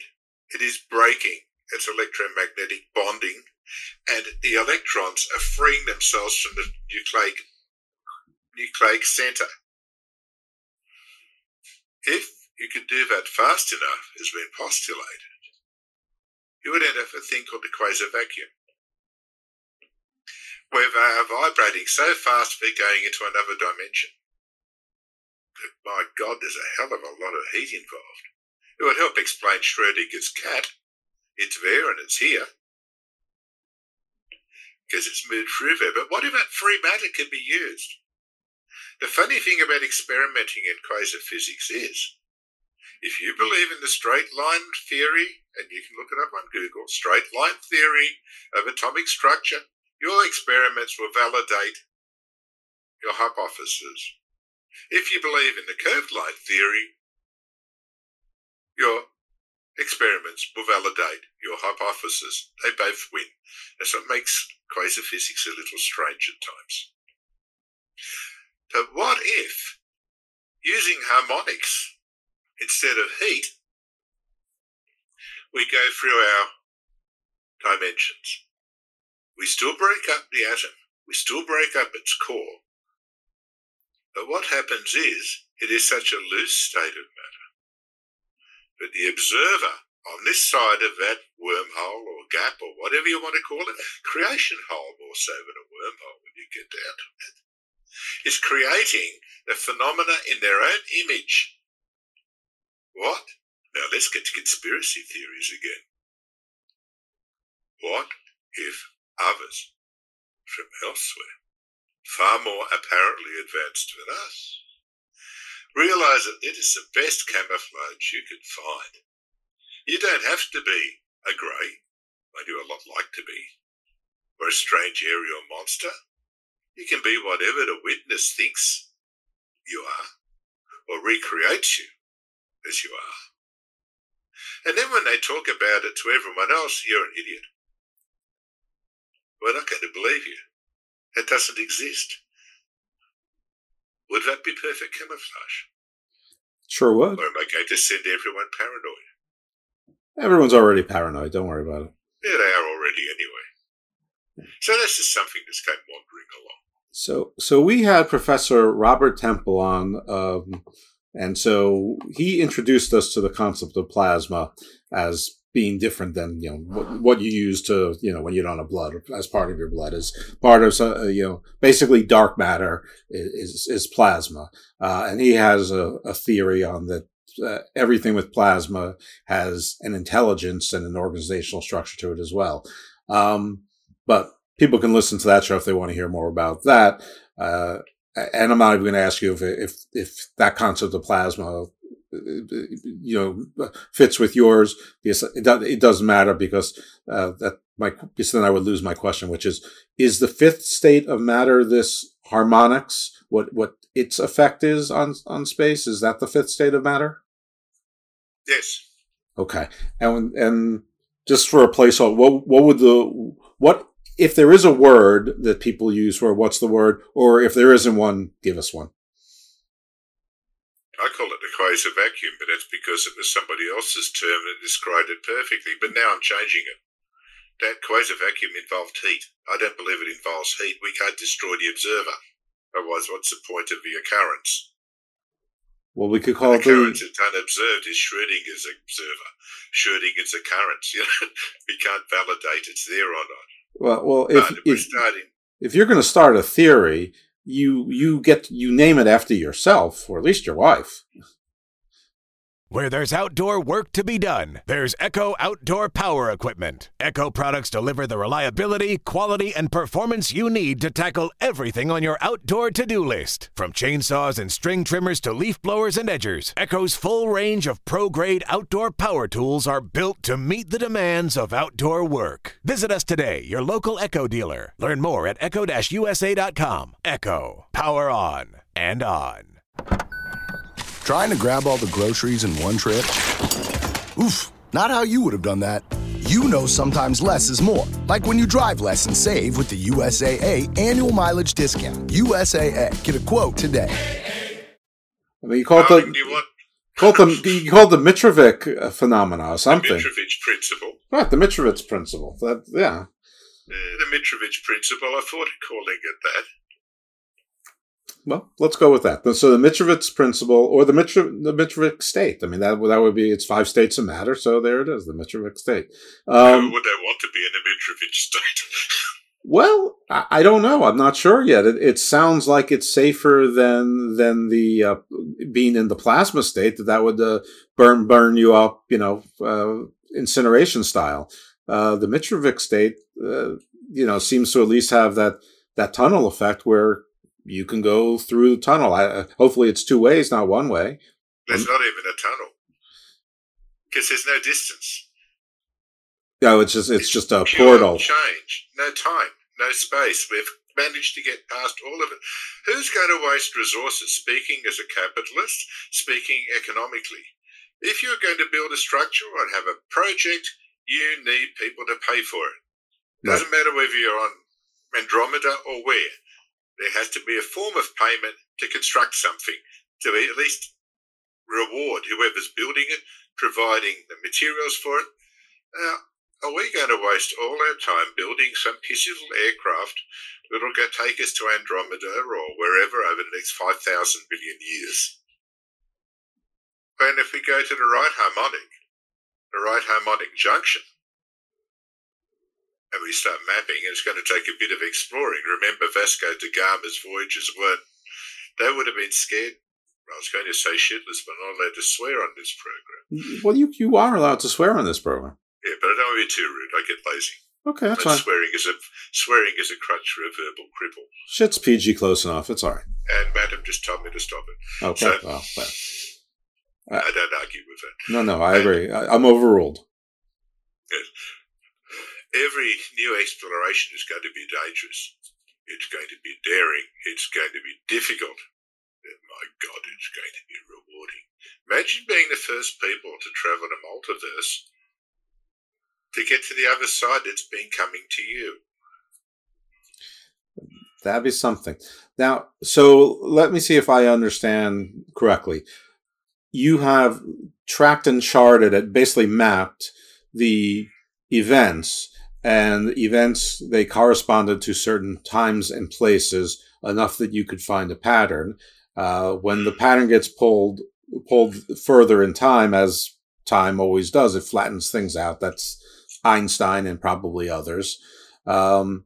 it is breaking its electromagnetic bonding, and the electrons are freeing themselves from the nucleic nucleic center. If you could do that fast enough, as been postulated, you would end up with a thing called the quasar vacuum, where they are vibrating so fast they're going into another dimension. My God, there's a hell of a lot of heat involved. It would help explain Schrodinger's cat. It's there and it's here. Because it's moved through there. But what about free matter can be used? The funny thing about experimenting in quasar physics is, if you believe in the straight line theory, and you can look it up on Google, straight line theory of atomic structure, your experiments will validate your hypotheses. If you believe in the curved line theory, your experiments will validate your hypothesis. They both win. That's what makes quasar physics a little strange at times. But what if using harmonics instead of heat, we go through our dimensions? We still break up the atom. We still break up its core. But what happens is, it is such a loose state of matter. But the observer on this side of that wormhole or gap or whatever you want to call it, creation hole more so than a wormhole when you get down to it, is creating the phenomena in their own image. What? Now let's get to conspiracy theories again. What if others from elsewhere, far more apparently advanced than us, realize that it is the best camouflage you can find? You don't have to be a grey, I do a lot like to be, or a strange aerial monster. You can be whatever the witness thinks you are, or recreates you as you are. And then when they talk about it to everyone else, you're an idiot. We're not going to believe you. It doesn't exist. Would that be perfect camouflage? Sure would. Or am I going to send everyone paranoid? Everyone's already paranoid. Don't worry about it. Yeah, they are already anyway. So that's just something that's kind of wandering along. So, so we had Professor Robert Temple on, um, and so he introduced us to the concept of plasma as being different than, you know, what, what you use to, you know, when you don't have blood as part of your blood is part of, uh, you know, basically dark matter is, is plasma. Uh, and he has a, a theory on that uh, everything with plasma has an intelligence and an organizational structure to it as well. Um, but people can listen to that show if they want to hear more about that. Uh, and I'm not even going to ask you if, if, if that concept of plasma, you know, fits with yours. It doesn't matter because uh, that my because then I would lose my question, which is: is the fifth state of matter this harmonics? What what its effect is on on space? Is that the fifth state of matter? Yes. Okay. And and just for a placeholder, what what would the what if there is a word that people use for what's the word, or if there isn't one, give us one. I call it the quasar vacuum, but that's because it was somebody else's term that described it perfectly. But now I'm changing it. That quasar vacuum involved heat. I don't believe it involves heat. We can't destroy the observer. Otherwise, what's the point of the occurrence? Well, we could call it occurrence the... that's unobserved is Schrodinger's observer. Schrodinger's occurrence. You know, we can't validate it's there or not. Well, well, if if, we're starting... if you're going to start a theory, you you get you name it after yourself, or at least your wife. Where there's outdoor work to be done, there's Echo Outdoor Power Equipment. Echo products deliver the reliability, quality, and performance you need to tackle everything on your outdoor to-do list. From chainsaws and string trimmers to leaf blowers and edgers, Echo's full range of pro-grade outdoor power tools are built to meet the demands of outdoor work. Visit us today, your local Echo dealer. Learn more at echo dash u s a dot com. Echo. Power on and on. Trying to grab all the groceries in one trip? Oof, not how you would have done that. You know sometimes less is more. Like when you drive less and save with the U S A A annual mileage discount. U S A A, get a quote today. I mean, you call it the, you want... called the, you called the Mitrovic phenomena or something. The Mitrovic principle. Right, the Mitrovic principle. That, yeah. Uh, the Mitrovic principle, I thought of calling it that. Well, let's go with that. So the Mitrovic principle, or the, Mitro- the Mitrovic state. I mean, that that would be, it's five states that matter, so there it is, the Mitrovic state. Um, Who would they want to be in the Mitrovic state? Well, I, I don't know. I'm not sure yet. It, it sounds like it's safer than than the uh, being in the plasma state, that that would uh, burn burn you up, you know, uh, incineration style. Uh, the Mitrovic state, uh, you know, seems to at least have that that tunnel effect where you can go through the tunnel. I, hopefully it's two ways, not one way. There's not even a tunnel. Because there's no distance. No, it's just it's, it's just a portal. Change. No time, no space. We've managed to get past all of it. Who's going to waste resources, speaking as a capitalist, speaking economically? If you're going to build a structure or have a project, you need people to pay for it. Doesn't right. matter whether you're on Andromeda or where. There has to be a form of payment to construct something, to at least reward whoever's building it, providing the materials for it. Now, are we going to waste all our time building some pitiful aircraft that'll go take us to Andromeda or wherever over the next five thousand billion years? And if we go to the right harmonic, the right harmonic junction, and we start mapping, and it's going to take a bit of exploring. Remember Vasco da Gama's voyages weren't, they would have been scared. I was going to say shitless, but I'm not allowed to swear on this program. Well, you you are allowed to swear on this program. Yeah, but I don't want to be too rude. I get lazy. Okay, that's but fine. Swearing is, a, swearing is a crutch for a verbal cripple. Shit's P G close enough. It's all right. And Madam just told me to stop it. Okay, so, well, fair. I, I don't argue with her. No, no, I and, agree. I, I'm overruled. Yes. Every new exploration is going to be dangerous. It's going to be daring. It's going to be difficult. And my God, it's going to be rewarding. Imagine being the first people to travel the multiverse to get to the other side that's been coming to you. That'd be something. Now, so let me see if I understand correctly. You have tracked and charted and basically mapped the events. And events, they corresponded to certain times and places enough that you could find a pattern. Uh, when the pattern gets pulled pulled further in time, as time always does, it flattens things out. That's Einstein and probably others. Um,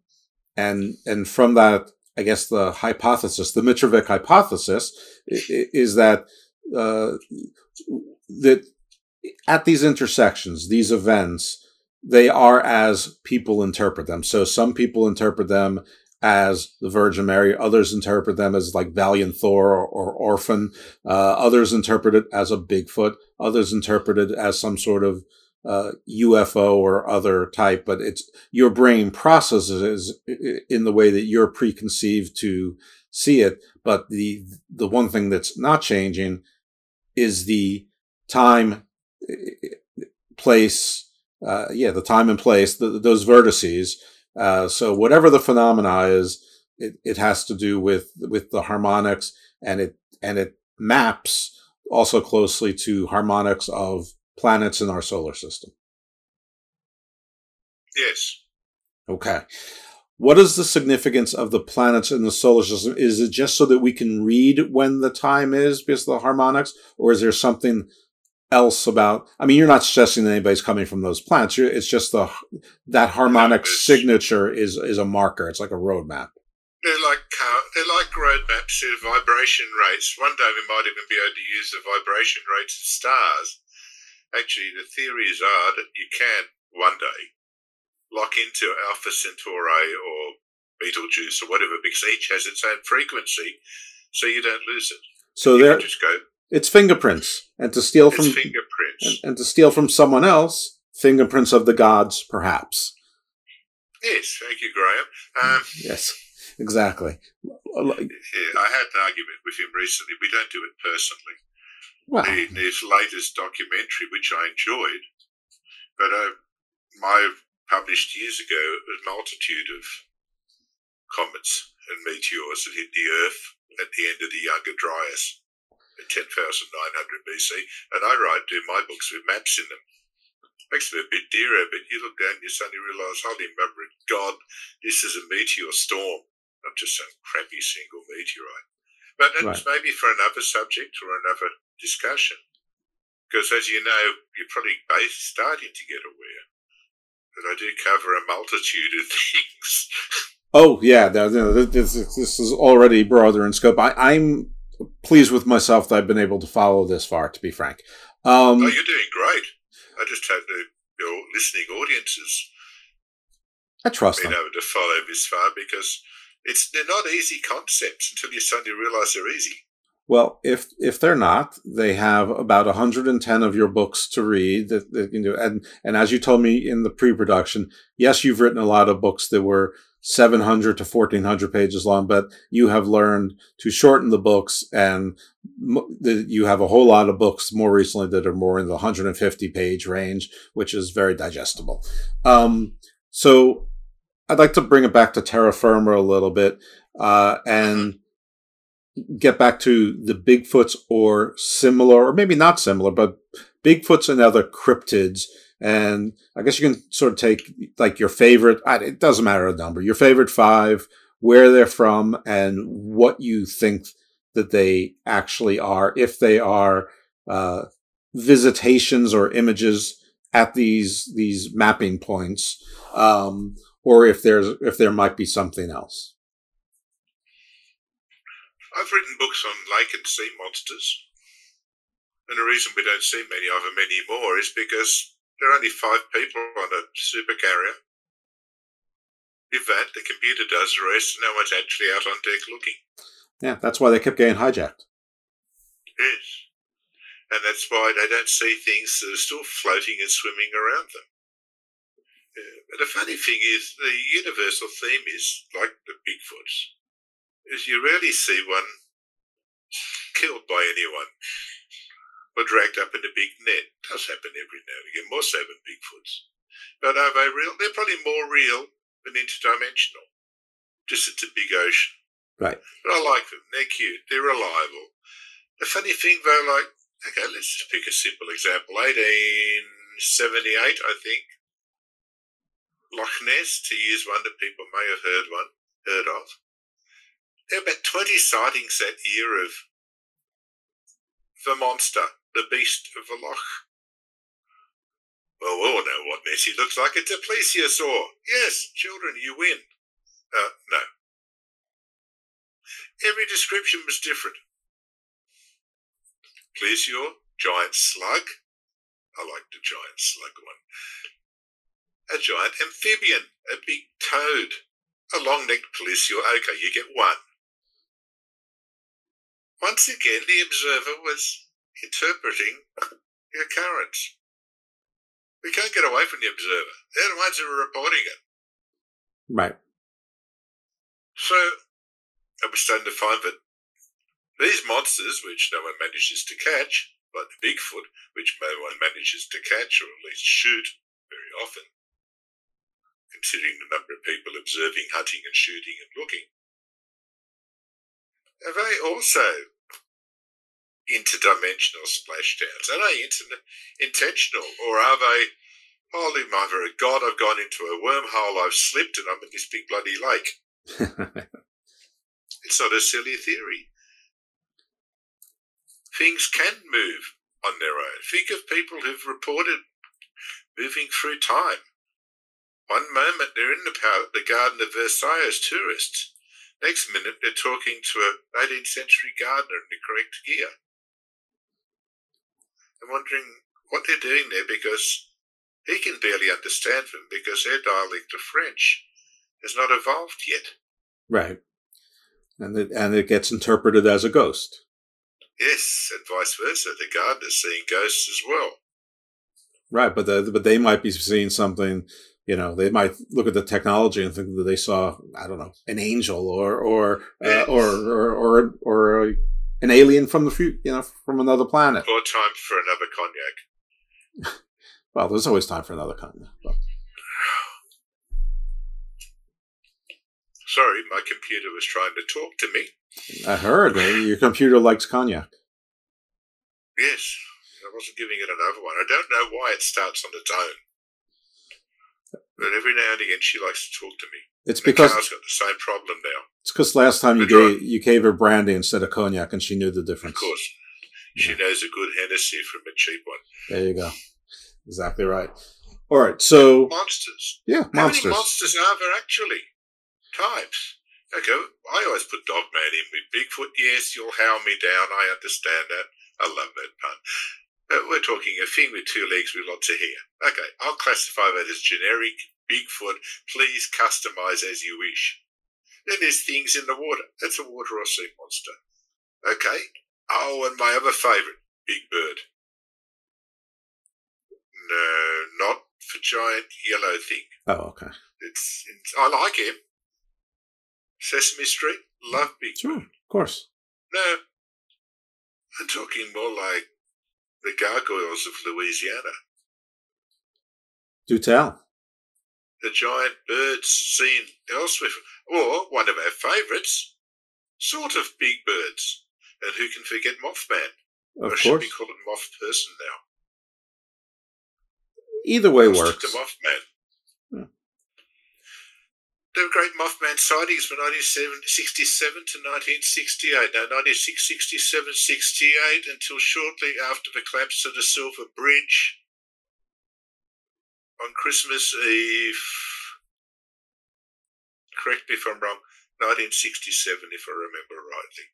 and and from that, I guess the hypothesis, the Mitrovic hypothesis, is that uh, that at these intersections, these events, they are as people interpret them. So some people interpret them as the Virgin Mary. Others interpret them as like Valiant Thor or, or Orphan. Uh, others interpret it as a Bigfoot. Others interpret it as some sort of uh, U F O or other type. But it's your brain processes in the way that you're preconceived to see it. But the the one thing that's not changing is the time, place, Uh, yeah, the time and place, the, those vertices. Uh, so whatever the phenomena is, it, it has to do with, with the harmonics, and it and it maps also closely to harmonics of planets in our solar system. Yes. Okay. What is the significance of the planets in the solar system? Is it just so that we can read when the time is because of the harmonics, or is there something else about? I mean, you're not suggesting that anybody's coming from those planets. It's just the that harmonic Numbers. signature is is a marker. It's like a roadmap. They're like car, they're like roadmaps to vibration rates. One day we might even be able to use the vibration rates of stars. Actually, the theories are that you can one day lock into Alpha Centauri or Betelgeuse or whatever, because each has its own frequency, so you don't lose it. So there, just go. It's fingerprints, and to steal it's from fingerprints, and, and to steal from someone else, fingerprints of the gods, perhaps. Yes, thank you, Graham. Um, yes, exactly. Yeah, I had an argument with him recently. We don't do it personally. Wow. In his latest documentary, which I enjoyed, but uh, my published years ago, a multitude of comets and meteors that hit the Earth at the end of the Younger Dryas at ten thousand nine hundred B C, and I write in my books with maps in them. Makes them a bit dearer, but you look down and you suddenly realise, holy mother of God, this is a meteor storm, not just some crappy single meteorite. But that's right. Maybe for another subject or another discussion, because as you know, you're probably starting to get aware that I do cover a multitude of things. Oh yeah, this is already broader in scope. I, I'm pleased with myself that I've been able to follow this far, to be frank. Um, oh, you're doing great. I just hope that your listening audiences, I trust, been them. able to follow this far, because It's they're not easy concepts until you suddenly realize they're easy. Well, if if they're not, they have about one hundred ten of your books to read. That, that you know, and and as you told me in the pre-production, yes, you've written a lot of books that were seven hundred to fourteen hundred pages long, but you have learned to shorten the books, and m- the, you have a whole lot of books more recently that are more in the one hundred fifty page range, which is very digestible. Um, so. I'd like to bring it back to terra firma a little bit uh, and get back to the Bigfoots or similar, or maybe not similar, but Bigfoots and other cryptids. And I guess you can sort of take like your favorite, it doesn't matter the number, your favorite five, where they're from, and what you think that they actually are, if they are uh, visitations or images at these these mapping points. Um Or if there's if there might be something else. I've written books on lake and sea monsters, and the reason we don't see many of them anymore is because there are only five people on a supercarrier. If that, the computer does the rest, and no one's actually out on deck looking. Yeah, that's why they kept getting hijacked. Yes, and that's why they don't see things that are still floating and swimming around them. The funny thing is, the universal theme is, like the Bigfoots, is you rarely see one killed by anyone or dragged up in a big net. It does happen every now and again, more so than Bigfoots. But are they real? They're probably more real than interdimensional. Just it's a big ocean. Right. But I like them. They're cute. They're reliable. The funny thing, though, like, okay, let's just pick a simple example. eighteen seventy-eight, I think. Loch Ness, to use one that people may have heard one heard of. There were about twenty sightings that year of the monster, the beast of the Loch. Well, we all know what Nessie looks like. It's a plesiosaur. Yes, children, you win. Uh, no. Every description was different. Plesiosaur, giant slug. I like the giant slug one. A giant amphibian, a big toad, a long-necked plesiosaur. Okay, you get one. Once again, the observer was interpreting the occurrence. We can't get away from the observer. They're the ones who are reporting it. Right. So, I was starting to find that these monsters, which no one manages to catch, like the Bigfoot, which no one manages to catch or at least shoot very often, considering the number of people observing, hunting and shooting and looking. Are they also interdimensional splashdowns? Are they inten- intentional, or are they Holy mother of God, I've gone into a wormhole, I've slipped, and I'm in this big bloody lake. It's not a silly theory. Things can move on their own. Think of people who've reported moving through time. One moment they're in the, pal- the Garden of Versailles as tourists. Next minute they're talking to an eighteenth century gardener in the correct gear. I'm wondering what they're doing there, because he can barely understand them because their dialect of French has not evolved yet. Right. And it, and it gets interpreted as a ghost. Yes, and vice versa. The gardener's seeing ghosts as well. Right, but the, but they might be seeing something, you know, they might look at the technology and think that they saw, I don't know, an angel or or uh, or, or or or an alien from the future, you know, from another planet. Or time for another cognac. Well, there's always time for another cognac. But. Sorry, my computer was trying to talk to me. I heard. Your computer likes cognac. Yes. I wasn't giving it another one. I don't know why it starts on its own. But every now and again, she likes to talk to me. It's and because... The cow's got the same problem now. It's because last time you gave, you gave her brandy instead of cognac, and she knew the difference. Of course. She yeah. knows a good Hennessy from a cheap one. There you go. Exactly right. All right, so... Monsters. Yeah, How monsters. How many monsters are there actually? Types. Okay, I always put Dog Man in with Bigfoot. Yes, you'll howl me down. I understand that. I love that pun. But we're talking a thing with two legs with lots of hair. Okay, I'll classify that as generic Bigfoot. Please customize as you wish. Then there's things in the water. That's a water or sea monster. Okay. Oh, and my other favourite, Big Bird. No, not for giant yellow thing. Oh, okay. It's, it's I like him. Sesame Street, love Big Sure, Bird. Of course. No, I'm talking more like the gargoyles of Louisiana. Do tell. The giant birds seen elsewhere. Or one of our favourites, sort of big birds. And who can forget Mothman? Of or course. Should we call it Moth Person now? Either way Most works. The Mothman. Yeah. There were great Mothman sightings from nineteen sixty-seven to nineteen sixty-eight. Now, nineteen sixty-seven sixty-eight until shortly after the collapse of the Silver Bridge on Christmas Eve. Correct me if I'm wrong. nineteen sixty-seven, if I remember rightly.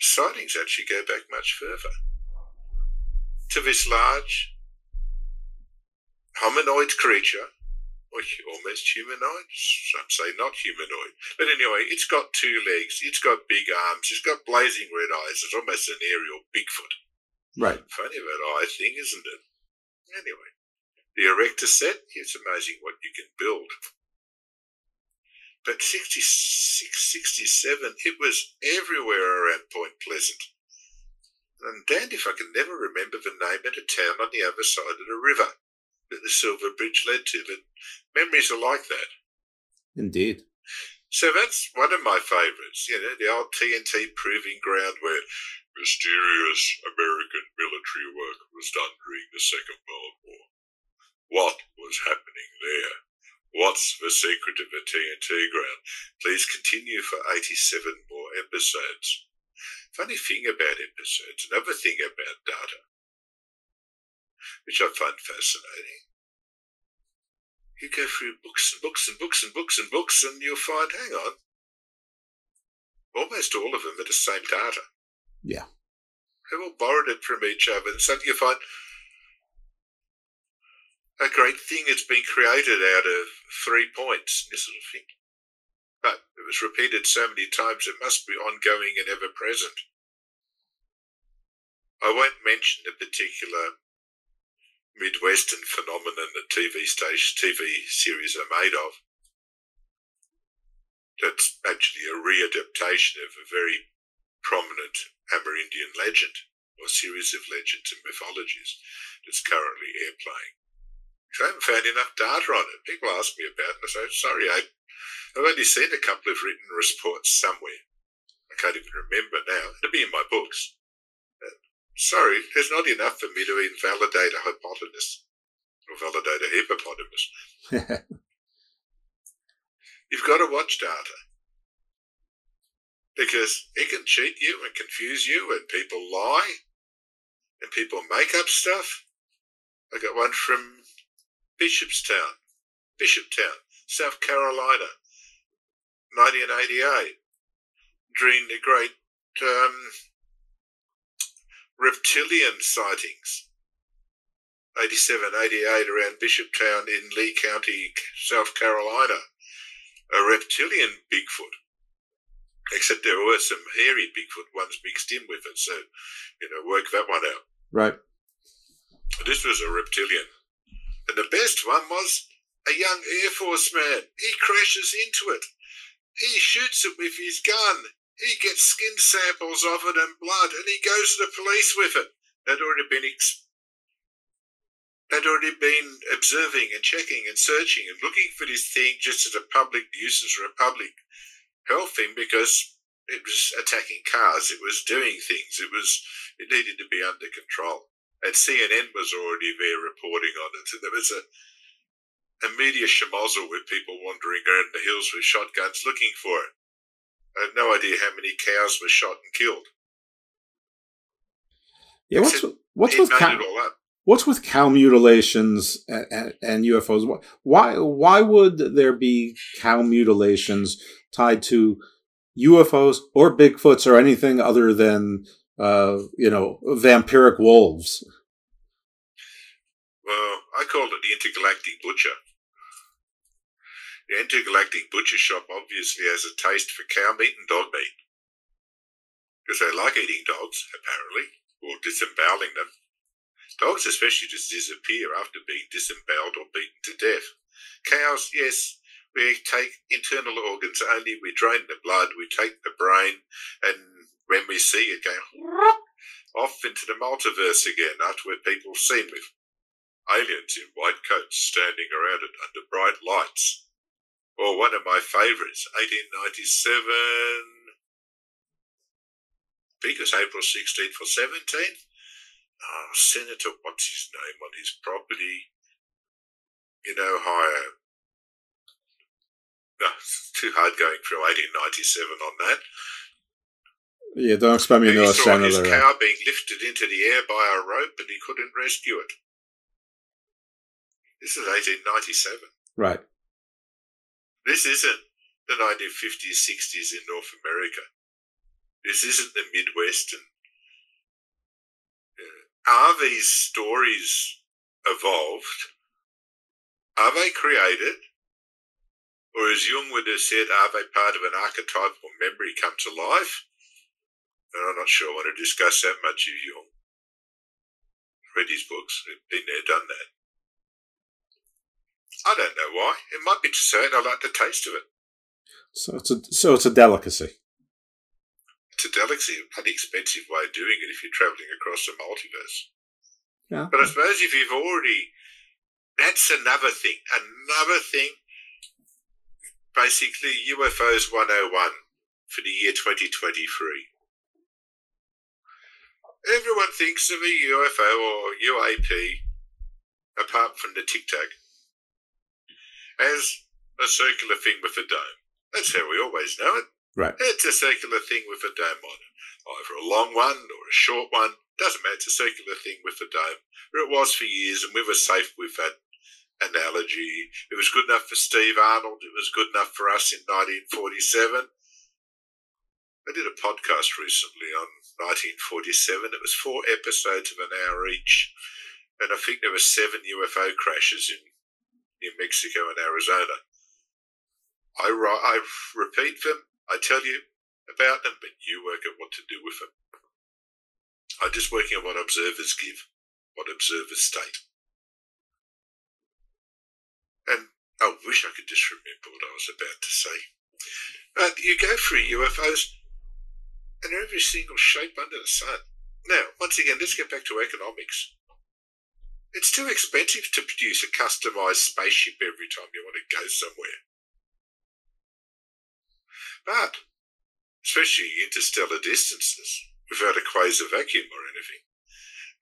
Sightings actually go back much further to this large hominoid creature. Almost humanoid. Some say not humanoid. But anyway, it's got two legs. It's got big arms. It's got blazing red eyes. It's almost an aerial Bigfoot. Right. Funny about eye thing, isn't it? Anyway, the erector set, it's amazing what you can build. But sixty-six, sixty-seven, it was everywhere around Point Pleasant. And I'm damned if I can never remember the name of a town on the other side of the river that the Silver Bridge led to, but memories are like that. Indeed. So that's one of my favourites, you know, the old T N T proving ground where mysterious American military work was done during the Second World War. What was happening there? What's the secret of the T N T ground? Please continue for eighty-seven more episodes. Funny thing about episodes, another thing about data, which I find fascinating. You go through books and books and books and books and books and you'll find, hang on, almost all of them are the same data. Yeah. They've all borrowed it from each other, and suddenly you find a great thing has been created out of three points, this sort of thing. But it was repeated so many times it must be ongoing and ever-present. I won't mention the particular Midwestern phenomenon that T V stage, T V series are made of. That's actually a readaptation of a very prominent Amerindian legend or series of legends and mythologies that's currently airplaying. I haven't found enough data on it. People ask me about it and I say, sorry, I, I've only seen a couple of written reports somewhere. I can't even remember now. It'll be in my books. Sorry, there's not enough for me to invalidate a hypothesis validate a hippopotamus. You've got to watch data, because it can cheat you and confuse you, and people lie and people make up stuff. I got one from Bishopstown, Bishopstown, South Carolina, nineteen eighty-eight, during the great um, reptilian sightings, eighty-seven, eighty-eight, around Bishopstown in Lee County, South Carolina. A reptilian Bigfoot, except there were some hairy Bigfoot ones mixed in with it, so, you know, work that one out. Right. This was a reptilian. And the best one was a young Air Force man. He crashes into it. He shoots it with his gun. He gets skin samples of it and blood, and he goes to the police with it. They'd already been ex- They'd already been observing and checking and searching and looking for this thing just as a public nuisance or a public health thing, because it was attacking cars, it was doing things, it was it needed to be under control. And C N N was already there reporting on it. And there was a, a media schmozzle with people wandering around the hills with shotguns looking for it. I have no idea how many cows were shot and killed. Yeah, what's Except what's with cow- all up. What's with cow mutilations and, and, and U F Os? Why why would there be cow mutilations tied to U F Os or Bigfoots or anything other than uh, you know, vampiric wolves? Well, I called it the intergalactic butcher. The intergalactic butcher shop obviously has a taste for cow meat and dog meat, because they like eating dogs, apparently, or disemboweling them. Dogs especially just disappear after being disemboweled or beaten to death. Cows, yes, we take internal organs only. We drain the blood, we take the brain, and when we see it going off into the multiverse again, after where people seen with aliens in white coats standing around it under bright lights. Or one of my favourites, eighteen ninety-seven, because April sixteenth or seventeenth, Oh, Senator, what's his name on his property in Ohio? No, it's too hard going through eighteen ninety-seven on that. Yeah, don't expect me to know a senator. He saw his cow being lifted into the air by a rope, and he couldn't rescue it. This is eighteen ninety-seven. Right. This isn't the nineteen fifties, sixties in North America. This isn't the Midwestern. Are these stories evolved? Are they created? Or, as Jung would have said, are they part of an archetypal memory come to life? And I'm not sure I want to discuss that much of Jung. Read his books. Been there, done that. I don't know why. It might be to say I like the taste of it. So it's a, so it's a delicacy. It's a delicacy, an expensive way of doing it if you're travelling across the multiverse. Yeah. But I suppose if you've already... That's another thing. Another thing. Basically, U F Os one oh one for the year twenty twenty-three. Everyone thinks of a U F O or U A P, apart from the Tic Tac, as a circular thing with a dome. That's how we always know it. Right. It's a circular thing with a dome on it. Either a long one or a short one. Doesn't matter. It's a circular thing with a dome. Or it was for years, and we were safe with that analogy. It was good enough for Steve Arnold. It was good enough for us in nineteen forty-seven. I did a podcast recently on nineteen forty-seven. It was four episodes of an hour each. And I think there were seven U F O crashes in New Mexico and Arizona. I, I repeat them. I tell you about them, but you work out what to do with them. I'm just working on what observers give, what observers state. And I wish I could just remember what I was about to say. But you go through U F Os, and they're every single shape under the sun. Now, once again, let's get back to economics. It's too expensive to produce a customised spaceship every time you want to go somewhere. But, especially interstellar distances, without a quasar vacuum or anything.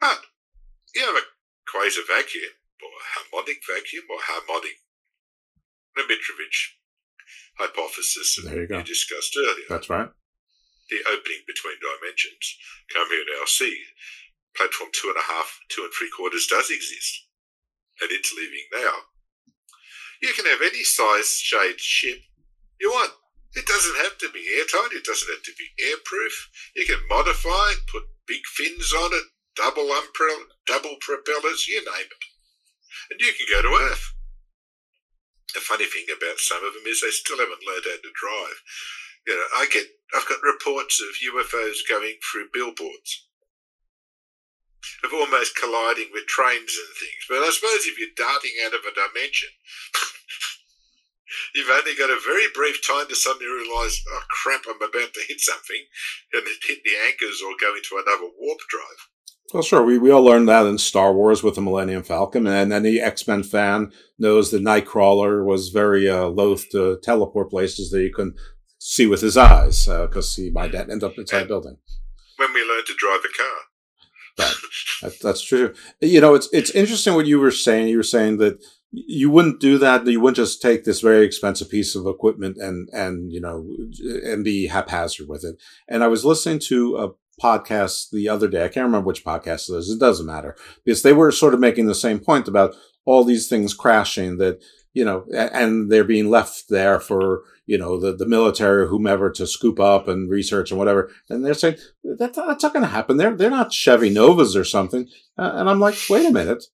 But, you have a quasar vacuum, or harmonic vacuum or harmonic Mitrovic hypothesis that we discussed earlier. That's right. The opening between dimensions. Come here now, see, platform two and a half, two and three quarters does exist, and it's leaving now. You can have any size, shade, ship you want. It doesn't have to be airtight. It doesn't have to be airproof. You can modify, put big fins on it, double umbrella, double propellers, you name it. And you can go to Earth. The funny thing about some of them is they still haven't learned how to drive. You know, I get, I've got reports of U F Os going through billboards, of almost colliding with trains and things. But I suppose if you're darting out of a dimension, you've only got a very brief time to suddenly realise, oh, crap, I'm about to hit something, and hit the anchors or go into another warp drive. Well, sure. We, we all learned that in Star Wars with the Millennium Falcon, and any X-Men fan knows that Nightcrawler was very uh, loath to teleport places that he couldn't see with his eyes, because uh, he might end up inside a building. When we learned to drive a car. Right. that, that's true. You know, it's it's interesting what you were saying. You were saying that you wouldn't do that. You wouldn't just take this very expensive piece of equipment and, and you know, and be haphazard with it. And I was listening to a podcast the other day. I can't remember which podcast it is. It doesn't matter, because they were sort of making the same point about all these things crashing that, you know, and they're being left there for, you know, the, the military or whomever to scoop up and research and whatever. And they're saying, that, that's not going to happen. They're, they're not Chevy Novas or something. Uh, and I'm like, wait a minute.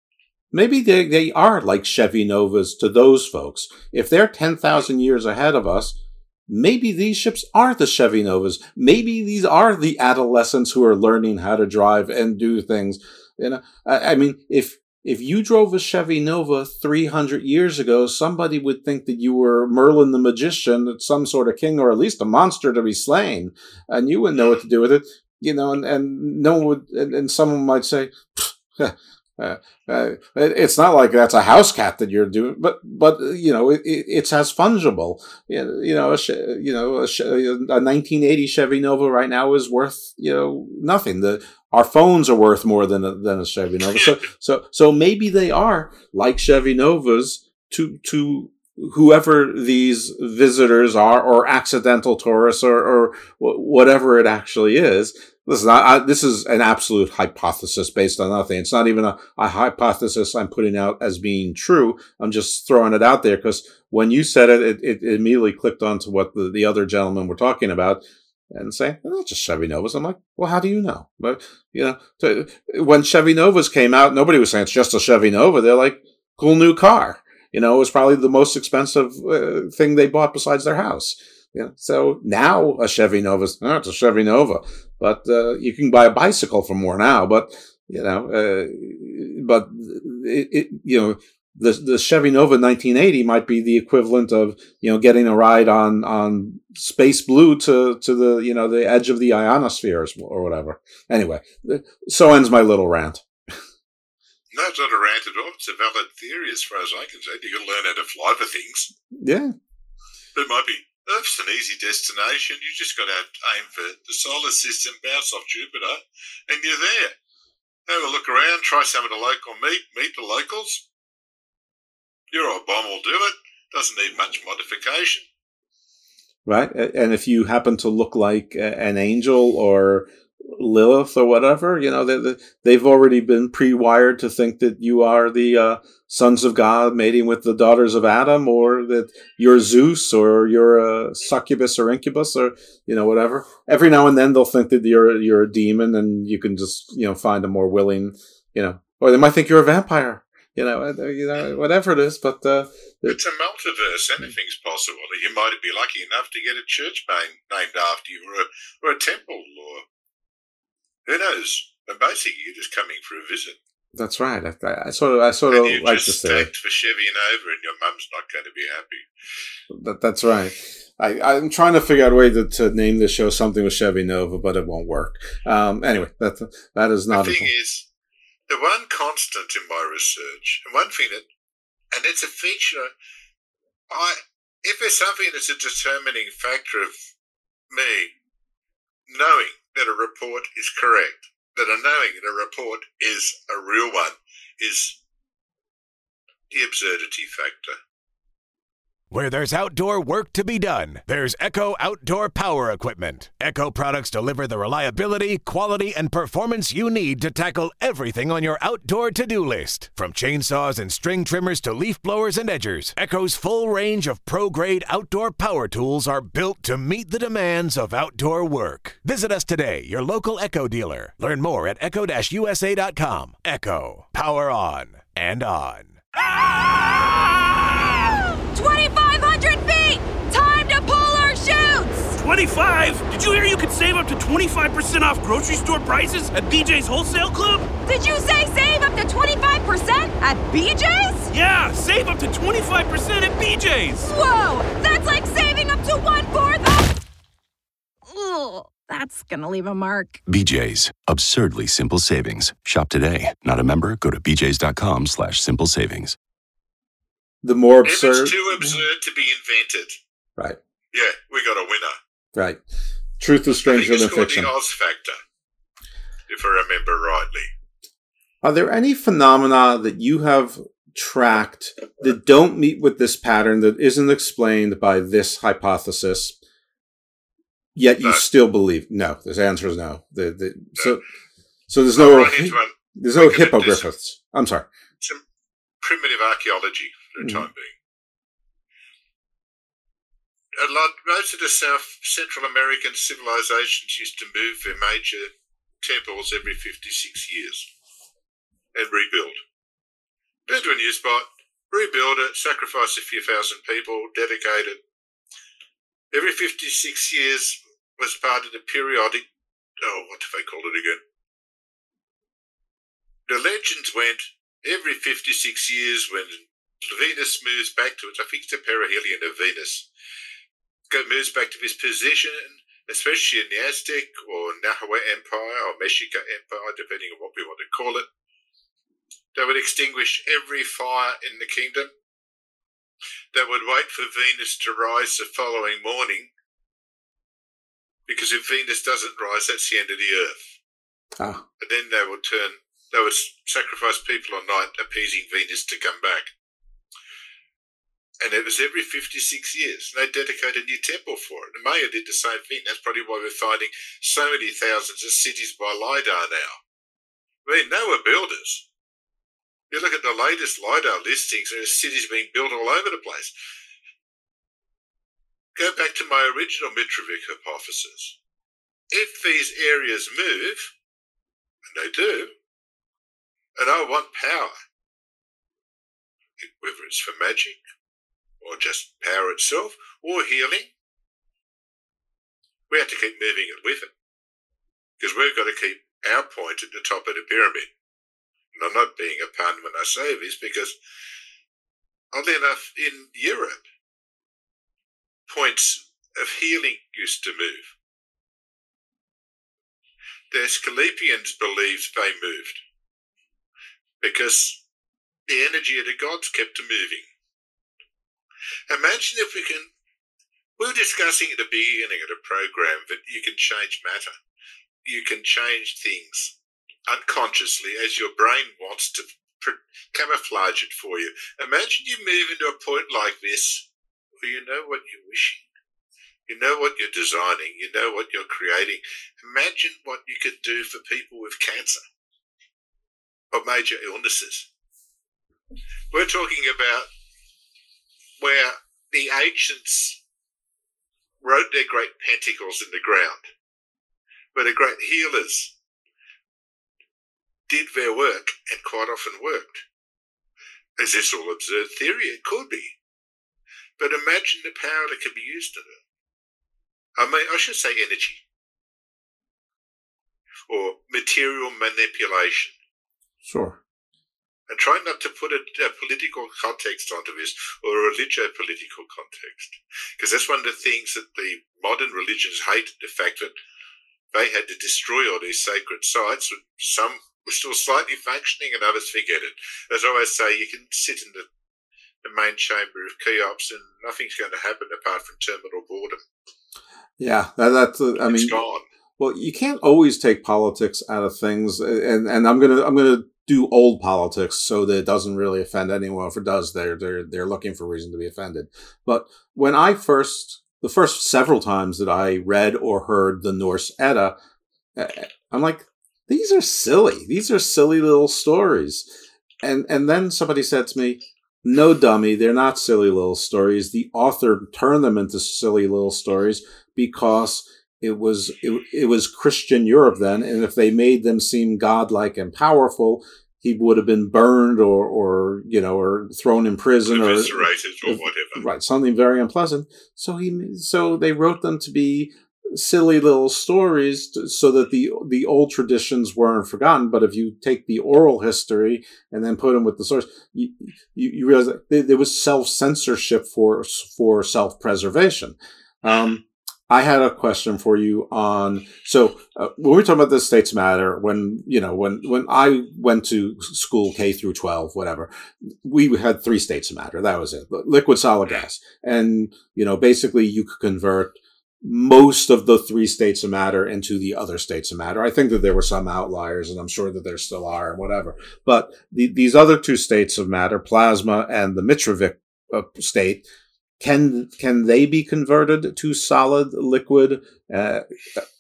Maybe they, they are like Chevy Novas to those folks. If they're ten thousand years ahead of us, maybe these ships are the Chevy Novas. Maybe these are the adolescents who are learning how to drive and do things. You know, I, I mean, if if you drove a Chevy Nova three hundred years ago, somebody would think that you were Merlin the Magician, some sort of king, or at least a monster to be slain, and you wouldn't know what to do with it. You know, and, and no one would, and, and someone might say, Uh, uh, it's not like that's a house cat that you're doing, but but you know it, it's as fungible. You, you know, a, you know, a, a nineteen eighty Chevy Nova right now is worth you know nothing. The our phones are worth more than a, than a Chevy Nova. So so so maybe they are like Chevy Novas to to whoever these visitors are, or accidental tourists, or or whatever it actually is. Listen, I, I, this is an absolute hypothesis based on nothing. It's not even a, a hypothesis I'm putting out as being true. I'm just throwing it out there because when you said it, it, it immediately clicked onto what the, the other gentlemen were talking about and saying, well, that's just Chevy Novas. I'm like, well, how do you know? But, you know, to, when Chevy Novas came out, nobody was saying it's just a Chevy Nova. They're like, cool new car. You know, it was probably the most expensive uh, thing they bought besides their house. Yeah. So now a Chevy Nova, no, it's a Chevy Nova, but uh, you can buy a bicycle for more now. But you know, uh, but it, it, you know, the the Chevy Nova nineteen eighty might be the equivalent of you know getting a ride on on Space Blue to to the you know the edge of the ionosphere or whatever. Anyway, so ends my little rant. No, it's not a rant at all. It's a valid theory as far as I can say. You can learn how to fly for things. Yeah, it might be. Earth's an easy destination. You just got to aim for the solar system, bounce off Jupiter, and you're there. Have a look around, try some of the local meat, meet the locals. Your old bomb will do it. Doesn't need much modification. Right, and if you happen to look like an angel or Lilith or whatever, you know, they, they've already been pre-wired to think that you are the uh, sons of God mating with the daughters of Adam, or that you're Zeus, or you're a succubus or incubus, or, you know, whatever. Every now and then they'll think that you're you're a demon and you can just, you know, find a more willing, you know, or they might think you're a vampire, you know, you know whatever it is. But uh, it's a multiverse. Anything's possible. You might be lucky enough to get a church named after you, or a, or a temple, or who knows? But basically, you're just coming for a visit. That's right. I, I sort of, I sort and of like to say, you just stacked for Chevy and over, and your mum's not going to be happy. That, that's right. I, I'm trying to figure out a way to, to name this show something with Chevy Nova, but it won't work. Um, anyway, that that is not. The thing important. Is, the one constant in my research, and one thing that, and it's a feature. I, if there's something that's a determining factor of me knowing that a report is correct, that a knowing that a report is a real one, is the absurdity factor. Where there's outdoor work to be done, there's Echo Outdoor Power Equipment. Echo products deliver the reliability, quality, and performance you need to tackle everything on your outdoor to-do list. From chainsaws and string trimmers to leaf blowers and edgers, Echo's full range of pro-grade outdoor power tools are built to meet the demands of outdoor work. Visit us today, your local Echo dealer. Learn more at echo dash u s a dot com. Echo. Power on and on. Ah! twenty-five hundred feet! Time to pull our chutes! twenty-five? Did you hear you could save up to twenty-five percent off grocery store prices at B J's Wholesale Club? Did you say save up to twenty-five percent at B J's? Yeah, save up to twenty-five percent at B J's! Whoa! That's like saving up to one-fourth of... Ugh, that's gonna leave a mark. B J's. Absurdly simple savings. Shop today. Not a member? Go to b j's dot com slash simple savings. The more absurd. If it's too absurd to be invented. Right. Yeah, we got a winner. Right. Truth is stranger than fiction. I think it's called the Oz factor, if I remember rightly. Are there any phenomena that you have tracked that don't meet with this pattern, that isn't explained by this hypothesis, yet you no. still believe? No, this answer is no. The, the, no. So, so there's no, no hi- there's no hippogriffiths. I'm sorry. Some primitive archaeology. For the time being. A lot, most of the South Central American civilizations used to move their major temples every fifty-six years and rebuild. Go to a new spot, rebuild it, sacrifice a few thousand people, dedicate it. Every fifty-six years was part of the periodic, oh, what do they call it again? The legends went every fifty-six years when Venus moves back to, I think it's the perihelion of Venus, moves back to this position, especially in the Aztec or Nahua Empire or Mexica Empire, depending on what we want to call it. They would extinguish every fire in the kingdom. They would wait for Venus to rise the following morning, because if Venus doesn't rise, that's the end of the earth. Oh. And then they would turn, they would sacrifice people at night, appeasing Venus to come back. And it was every fifty-six years. And they dedicated a new temple for it. The Maya did the same thing. That's probably why we're finding so many thousands of cities by LIDAR now. I mean, they were builders. You look at the latest LIDAR listings, there are cities being built all over the place. Go back to my original Mitrovic hypothesis. If these areas move, and they do, and I want power, whether it's for magic, or just power itself, or healing, we have to keep moving it with it. Because we've got to keep our point at the top of the pyramid. And I'm not being a pun when I say this, because oddly enough, in Europe, points of healing used to move. The Asclepians believed they moved, because the energy of the gods kept moving. Imagine if we can, we were discussing at the beginning of the program that you can change matter. You can change things unconsciously as your brain wants to camouflage it for you. Imagine you move into a point like this where you know what you're wishing, you know what you're designing, you know what you're creating. Imagine what you could do for people with cancer or major illnesses. We're talking about where the ancients wrote their great pentacles in the ground, where the great healers did their work and quite often worked. Is this all absurd theory? It could be. But imagine the power that can be used in it. I mean, I should say energy or material manipulation. Sure. And try not to put a, a political context onto this, or a religio-political context. Because that's one of the things that the modern religions hate, the fact that they had to destroy all these sacred sites. Some were still slightly functioning and others forget it. As I always say, you can sit in the, the main chamber of Cheops and nothing's going to happen apart from terminal boredom. Yeah, that, that's... Uh, I mean, it's gone. well, you can't always take politics out of things. And, and I'm going to, I'm going to do old politics so that it doesn't really offend anyone. If it does, they're, they're, they're looking for reason to be offended. But when I first, the first several times that I read or heard the Norse Edda, I'm like, these are silly. These are silly little stories. And, and then somebody said to me, no, dummy, they're not silly little stories. The author turned them into silly little stories because it was it, it was Christian Europe then, and if they made them seem godlike and powerful, he would have been burned or, or you know, or thrown in prison or, or whatever. Right, something very unpleasant. So he so they wrote them to be silly little stories to, so that the the old traditions weren't forgotten. But if you take the oral history and then put them with the source, you, you, you realize that there was self-censorship for for self-preservation. Um, I had a question for you on, so uh, when we talk about the States Matter, when, you know, when, when I went to school K through twelve, whatever, we had three States Matter. That was it. Liquid, solid, gas. And, you know, basically you could convert most of the three states of matter into the other states of matter. I think that there were some outliers, and I'm sure that there still are and whatever. But the, these other two states of matter, plasma and the Mitrovic state, can can they be converted to solid, liquid, uh,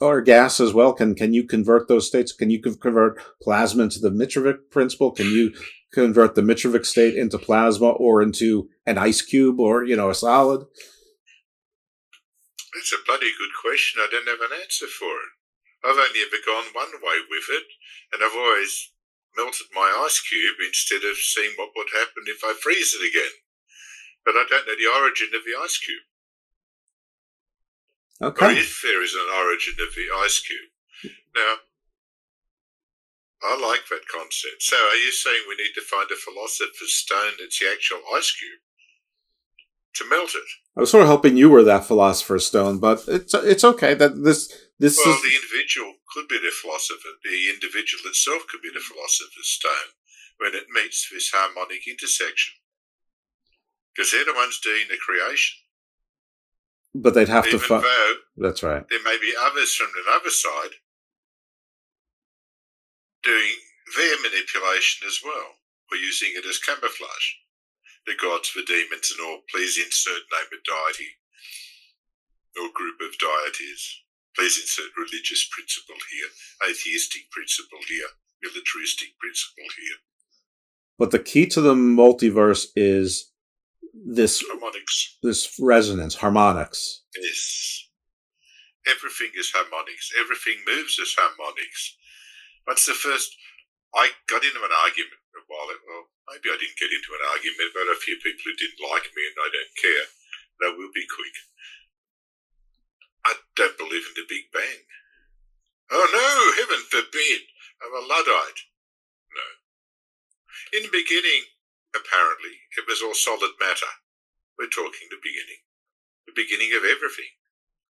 or gas as well? Can can you convert those states? Can you convert plasma into the Mitrovic principle? Can you convert the Mitrovic state into plasma or into an ice cube or, you know, a solid? That's a bloody good question. I don't have an answer for it. I've only ever gone one way with it, and I've always melted my ice cube instead of seeing what would happen if I freeze it again. But I don't know the origin of the ice cube. Okay. Or if there is an origin of the ice cube. Now, I like that concept. So are you saying we need to find a philosopher's stone that's the actual ice cube to melt it? I was sort of hoping you were that philosopher's stone, but it's it's okay that this this. Well, is... the individual could be the philosopher. The individual itself could be the philosopher's stone when it meets this harmonic intersection, because they're the ones doing the creation. But they'd have Even to. Fu- though that's right. There may be others from another side doing their manipulation as well, or using it as camouflage. The gods, the demons, and all, please insert name of deity or group of deities. Please insert religious principle here, atheistic principle here, militaristic principle here. But the key to the multiverse is this harmonics, this resonance, harmonics. Yes. Everything is harmonics. Everything moves as harmonics. That's the first... I got into an argument a while ago. Well, maybe I didn't get into an argument, but a few people who didn't like me, and I don't care. They will be quick. I don't believe in the Big Bang. Oh, no, heaven forbid. I'm a Luddite. No. In the beginning, apparently, it was all solid matter. We're talking the beginning. The beginning of everything.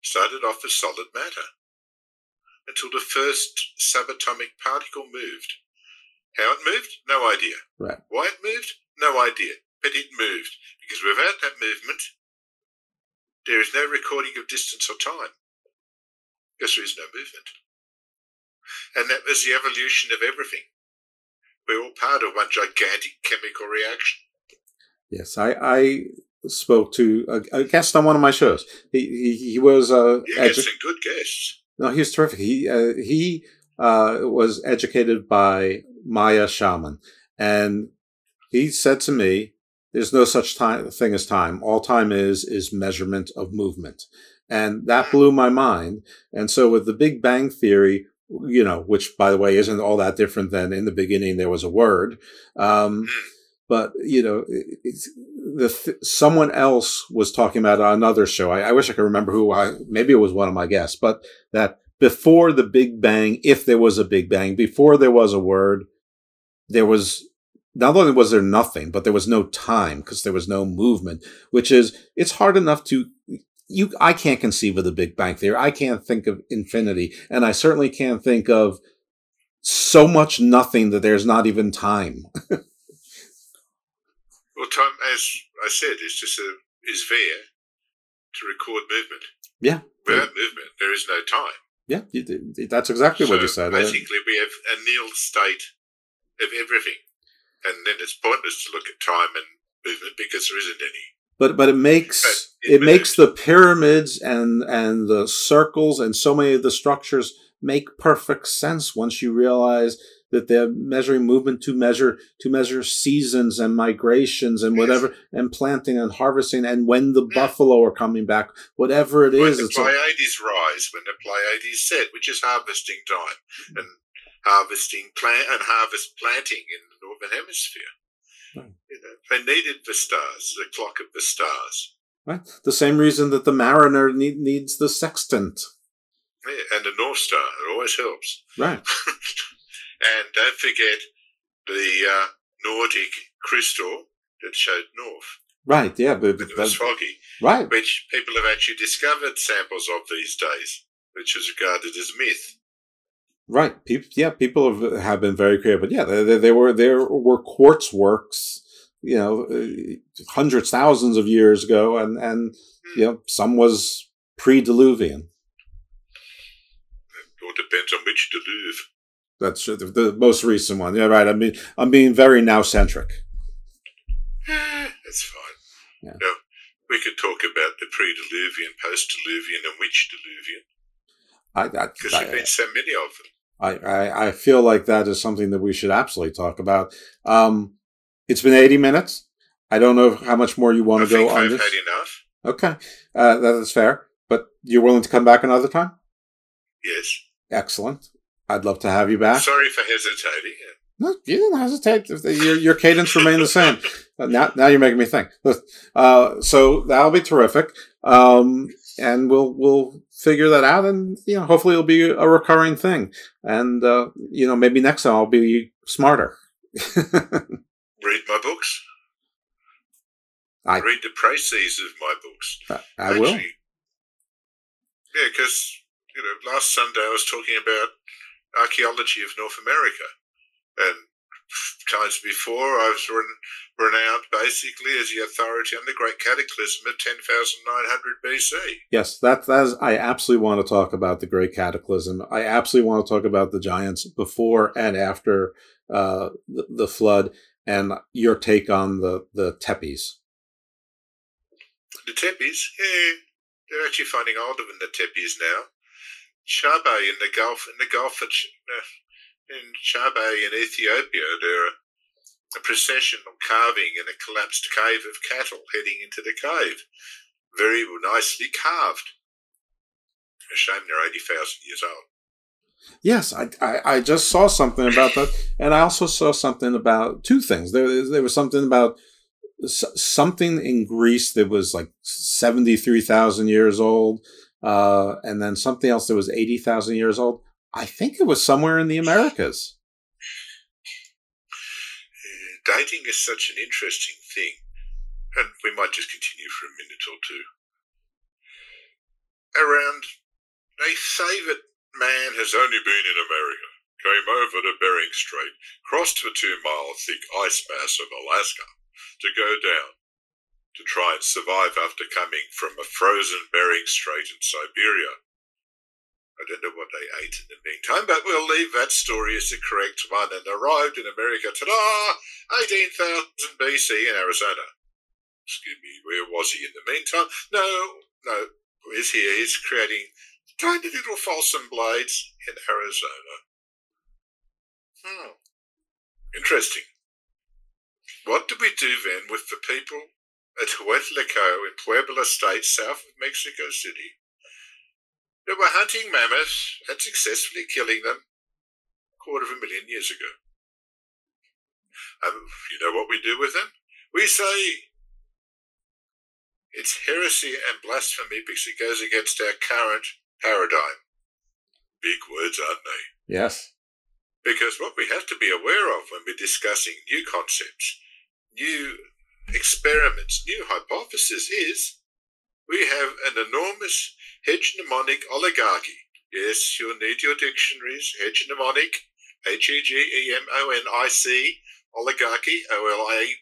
Started off as solid matter. Until the first subatomic particle moved. How it moved? No idea. Right. Why it moved? No idea. But it moved. Because without that movement, there is no recording of distance or time. Because there is no movement. And that was the evolution of everything. We're all part of one gigantic chemical reaction. Yes, I, I spoke to a, a guest on one of my shows. He he, he was... Uh, you guys edu- good guests. No, he was terrific. He, uh, he uh, was educated by... Maya Shaman. And he said to me, there's no such time, thing as time. All time is, is measurement of movement. And that blew my mind. And so with the Big Bang Theory, you know, which by the way, isn't all that different than in the beginning, there was a word. Um, but you know, it's, the th- someone else was talking about on another show. I, I wish I could remember who I, maybe it was one of my guests, but that before the Big Bang, if there was a Big Bang, before there was a word, there was, not only was there nothing, but there was no time because there was no movement, which is, it's hard enough to, you, I can't conceive of the Big Bang Theory. I can't think of infinity. And I certainly can't think of so much nothing that there's not even time. Well, time, as I said, is just a, is there to record movement. Yeah. Without movement, there is no time. Yeah, that's exactly so what you said. Basically, we have a nil state of everything, and then it's pointless to look at time and movement because there isn't any. But but it makes but it, it makes the pyramids and and the circles and so many of the structures make perfect sense once you realize that they're measuring movement to measure to measure seasons and migrations and whatever, yes, and planting and harvesting and when the yeah. buffalo are coming back, whatever it when is. When the Pleiades like, rise, when the Pleiades set, which is harvesting time and harvesting plant and harvest planting in the northern hemisphere. Right. You know, they needed the stars, the clock of the stars. Right. The same reason that the mariner need, needs the sextant. Yeah, and the North Star. It always helps. Right. And don't forget the uh, Nordic crystal that showed north. Right, yeah. But, but it was foggy. Right. Which people have actually discovered samples of these days, which is regarded as myth. Right. People, yeah, people have, have been very creative. But yeah, there, there were there were quartz works, you know, hundreds, thousands of years ago, and, and mm. you know, some was pre-Diluvian. It all depends on which Diluve. That's the, the most recent one. Yeah, right. I mean, I'm being very now-centric. That's fine. Yeah. Now, we could talk about the pre-Diluvian, post-Diluvian, and which Diluvian. Because there've been so many of them. I, I, I feel like that is something that we should absolutely talk about. Um, it's been eighty minutes. I don't know how much more you want I to go on I've this. I think I've had enough. Okay. Uh, that is fair. But you're willing to come back another time? Yes. Excellent. I'd love to have you back. Sorry for hesitating. No, you didn't hesitate. Your, your cadence remained the same. Now, now you're making me think. Uh, so that'll be terrific, um, and we'll we'll figure that out. And you know, hopefully, it'll be a recurring thing. And uh, you know, maybe next time I'll be smarter. Read my books. I read the précis of my books. I, I will. Yeah, because you know, last Sunday I was talking about archaeology of North America, and times before I was renowned basically as the authority on the Great Cataclysm of ten thousand nine hundred B C. Yes, that that is. I absolutely want to talk about the Great Cataclysm. I absolutely want to talk about the giants before and after uh, the, the flood, and your take on the the Tepes. The Tepes, yeah, they're actually finding older than the Tepes now. Chabe in the Gulf, in the Gulf of Ch- in Chabe in Ethiopia, there are a processional carving in a collapsed cave of cattle heading into the cave. Very nicely carved. A shame they're eighty thousand years old. Yes, I, I, I just saw something about that. And I also saw something about two things. There, there was something about something in Greece that was like seventy-three thousand years old. Uh, and then something else that was eighty thousand years old. I think it was somewhere in the Americas. Uh, dating is such an interesting thing. And we might just continue for a minute or two. Around, they say that man has only been in America, came over to Bering Strait, crossed the two-mile thick ice mass of Alaska to go down, to try and survive after coming from a frozen Bering Strait in Siberia. I don't know what they ate in the meantime, but we'll leave that story as the correct one, and arrived in America, ta-da, eighteen thousand B C in Arizona. Excuse me, where was he in the meantime? No, no, he's here, he's creating tiny little Folsom Blades in Arizona. Hmm, interesting. What did we do then with the people at Huetlico in Puebla State, south of Mexico City? They were hunting mammoths and successfully killing them a quarter of a million years ago. Um, you know what we do with them? We say it's heresy and blasphemy because it goes against our current paradigm. Big words, aren't they? Yes. Because what we have to be aware of when we're discussing new concepts, new experiments, new hypothesis is we have an enormous hegemonic oligarchy. Yes, you'll need your dictionaries. Hegemonic, H E G E M O N I C, oligarchy, O L I,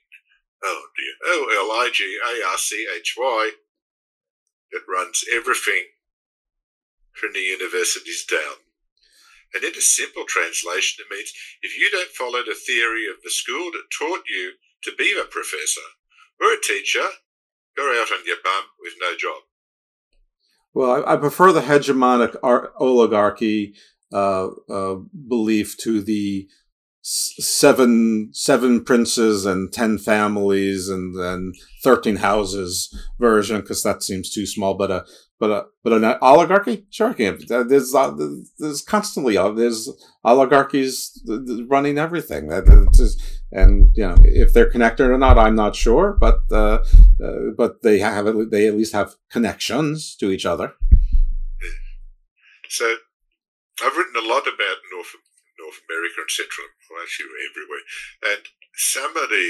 oh dear, O L I G A R C H Y, that runs everything Trinity University's down. And in a simple translation, it means if you don't follow the theory of the school that taught you to be a professor or a teacher, you're out on your bum with no job. Well, I, I prefer the hegemonic ar- oligarchy uh, uh, belief to the seven seven princes and ten families and then thirteen houses version, because that seems too small. But a but a but an oligarchy, sure, I can't. There's there's constantly there's oligarchies running everything. And you know if they're connected or not, I'm not sure. But uh, uh, but they have they at least have connections to each other. So I've written a lot about North. North America and Central, well, actually everywhere. And some of the,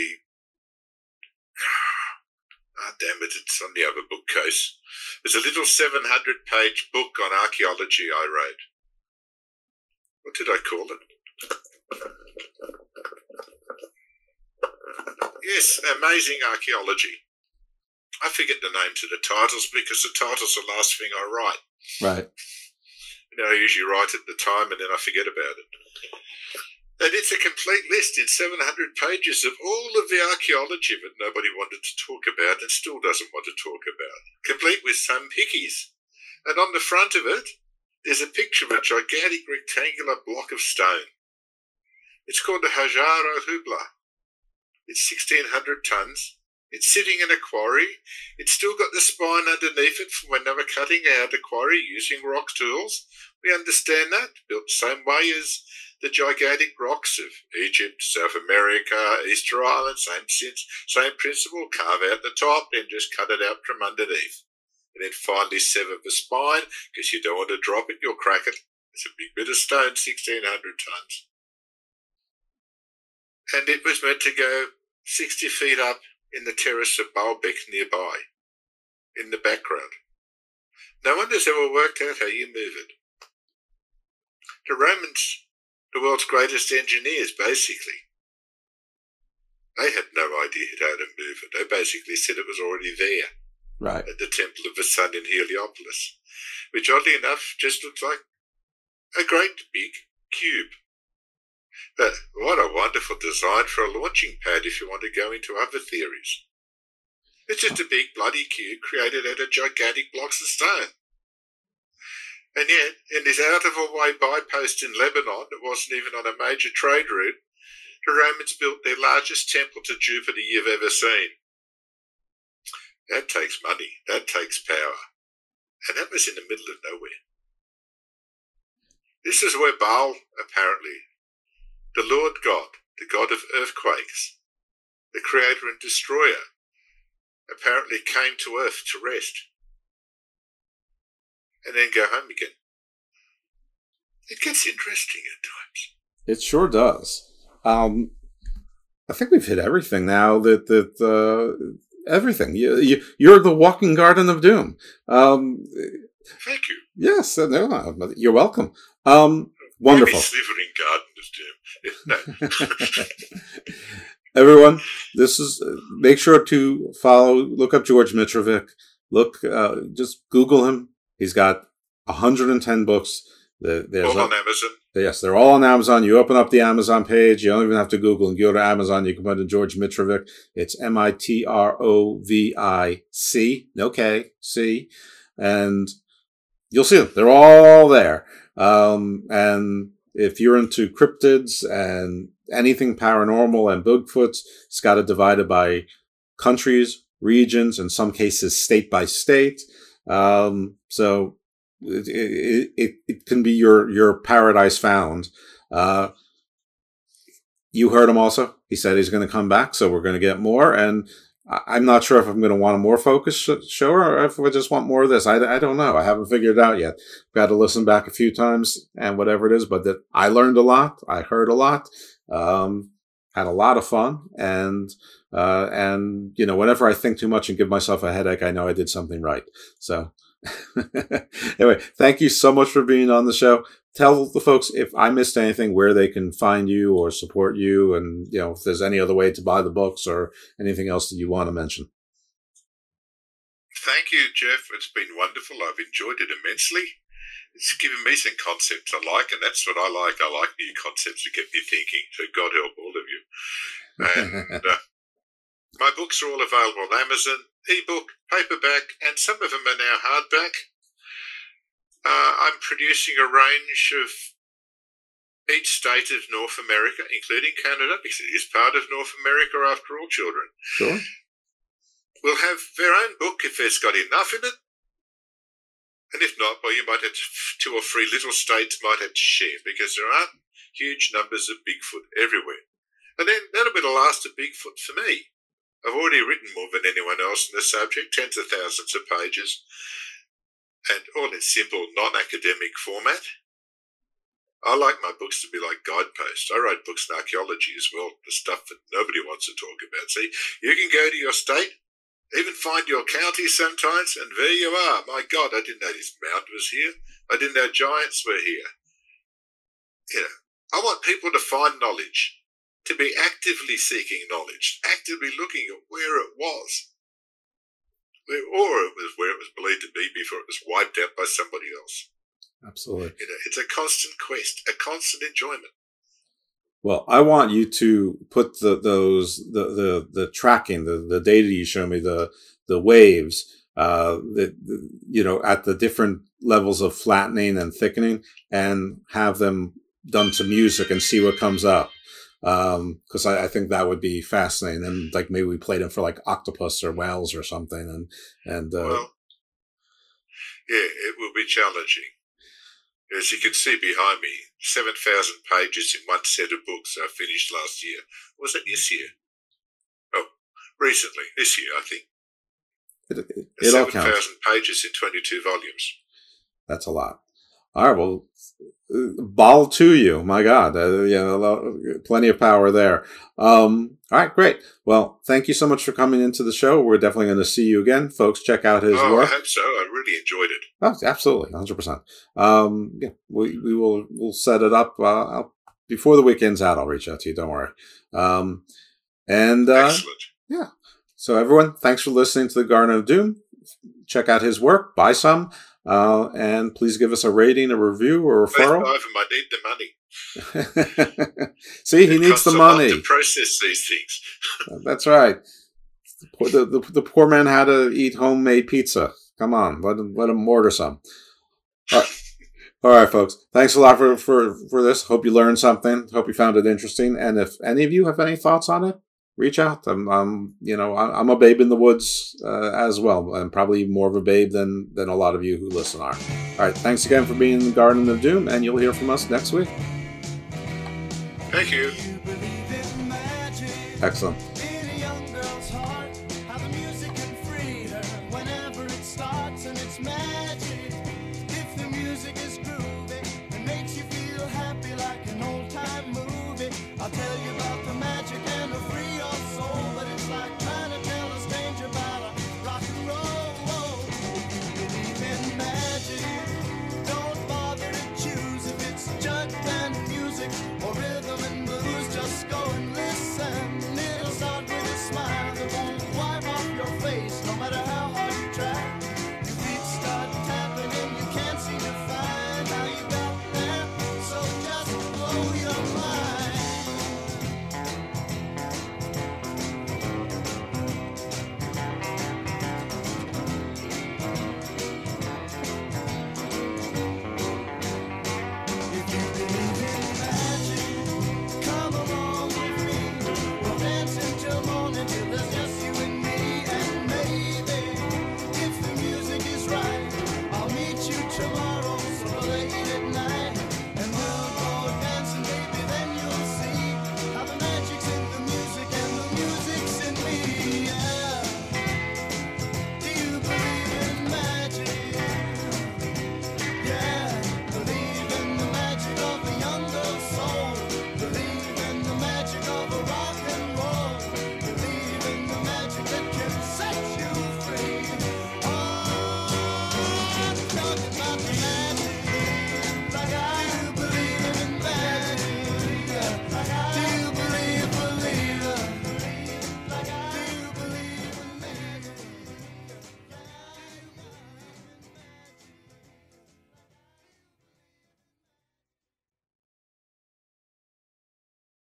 ah, damn it, it's on the other book case. There's a little seven hundred page book on archaeology I wrote. What did I call it? Yes, Amazing Archaeology. I forget the names of the titles because the titles are the last thing I write. Right. You know, I usually write it at the time and then I forget about it. And it's a complete list in seven hundred pages of all of the archaeology that nobody wanted to talk about and still doesn't want to talk about, complete with some hickeys. And on the front of it, there's a picture of a gigantic rectangular block of stone. It's called the Hajar al-Hubla. It's sixteen hundred tons. It's sitting in a quarry. It's still got the spine underneath it from when they were cutting out the quarry using rock tools. We understand that. Built the same way as the gigantic rocks of Egypt, South America, Easter Island, same sense, same principle. Carve out the top, then just cut it out from underneath. And then finally sever the spine because you don't want to drop it, you'll crack it. It's a big bit of stone, sixteen hundred tons. And it was meant to go sixty feet up in the terrace of Baalbek nearby, in the background. No one has ever worked out how you move it. The Romans, the world's greatest engineers, basically, they had no idea how to move it. They basically said it was already there, right, at the Temple of the Sun in Heliopolis, which oddly enough just looked like a great big cube. But what a wonderful design for a launching pad if you want to go into other theories. It's just a big bloody cube created out of gigantic blocks of stone. And yet, in this out-of-the-way bypost in Lebanon that wasn't even on a major trade route, the Romans built their largest temple to Jupiter you've ever seen. That takes money. That takes power. And that was in the middle of nowhere. This is where Baal, apparently, the Lord God, the God of earthquakes, the creator and destroyer, apparently came to earth to rest and then go home again. It gets interesting at times. It sure does. Um, I think we've hit everything now. That that uh, everything. You, you, you're the walking garden of doom. Um, Thank you. Yes, no, you're welcome. Um, wonderful. Slithering garden. Everyone, this is uh, make sure to follow, look up George Mitrovic, look uh, just Google him. He's got one hundred ten books. The, there's all a, on Amazon. Yes, they're all on Amazon. You open up the Amazon page, you don't even have to Google and go to Amazon. You can put in George Mitrovic. It's M I T R O V I C, no K, C, and you'll see them. They're all there. Um, and if you're into cryptids and anything paranormal and Bigfoots, it's got it divided by countries, regions, in some cases state by state. Um, so it, it, it, it can be your, your paradise found. Uh, you heard him also. He said he's going to come back, so we're going to get more. And I'm not sure if I'm going to want a more focused show or if I just want more of this. I, I don't know. I haven't figured it out yet. Got to listen back a few times and whatever it is. But that I learned a lot. I heard a lot. Um, had a lot of fun. And, uh, and you know, whenever I think too much and give myself a headache, I know I did something right. So anyway, thank you so much for being on the show. Tell the folks, if I missed anything, where they can find you or support you, and you know if there's any other way to buy the books or anything else that you want to mention. Thank you, Jeff. It's been wonderful. I've enjoyed it immensely. it's giving me some concepts I like, and that's what I like. I like new concepts that get me thinking, so God help all of you. And uh, my books are all available on Amazon, ebook, paperback, and some of them are now hardback. Uh, I'm producing a range of each state of North America, including Canada, because it is part of North America after all, children. Sure. We'll have their own book if it's got enough in it. And if not, well, you might have two or three little states might have to share, because there aren't huge numbers of Bigfoot everywhere. And then that'll be the last of Bigfoot for me. I've already written more than anyone else in the subject, tens of thousands of pages, and all in simple, non-academic format. I like my books to be like guideposts. I write books in archaeology as well, the stuff that nobody wants to talk about. See, you can go to your state, even find your county sometimes, and there you are. My God, I didn't know this mountain was here. I didn't know giants were here. You know, I want people to find knowledge, to be actively seeking knowledge, actively looking at where it was, where, or it was where it was believed to be before it was wiped out by somebody else. Absolutely. You know, it's a constant quest, a constant enjoyment. Well, I want you to put the those the the, the tracking, the, the data you show me, the the waves, uh, the, the, you know, at the different levels of flattening and thickening, and have them done to music and see what comes up. Um, cause I, I think that would be fascinating. And like, maybe we played them for like octopus or whales or something. And, and, uh, well, yeah, it will be challenging. As you can see behind me, seven thousand pages in one set of books I finished last year. Was it this year? Oh, recently, this year, I think. It, it, it all counts. seven thousand pages in twenty-two volumes. That's a lot. All right, well, ball to you. My God. Uh, yeah, plenty of power there. Um, all right, great. Well, thank you so much for coming into the show. We're definitely going to see you again. Folks, check out his oh, work. I hope so. I really enjoyed it. Oh, absolutely. one hundred percent. Um, yeah, we, we will we'll set it up. Uh, I'll, before the weekend's out, I'll reach out to you. Don't worry. Um, and uh, Excellent. Yeah. So, everyone, thanks for listening to The Garden of Doom. Check out his work. Buy some. Uh, and please give us a rating, a review, or a referral. I need the money. See, he it needs the money to process these things. That's right. The, the, the poor man had to eat homemade pizza. Come on, let him let him order some. All right, all right folks. Thanks a lot for, for, for this. Hope you learned something. Hope you found it interesting. And if any of you have any thoughts on it, reach out. I'm, I'm, you know, I'm a babe in the woods uh, as well, and probably more of a babe than than a lot of you who listen are. All right, thanks again for being in the Garden of Doom, and you'll hear from us next week. Thank you. Excellent.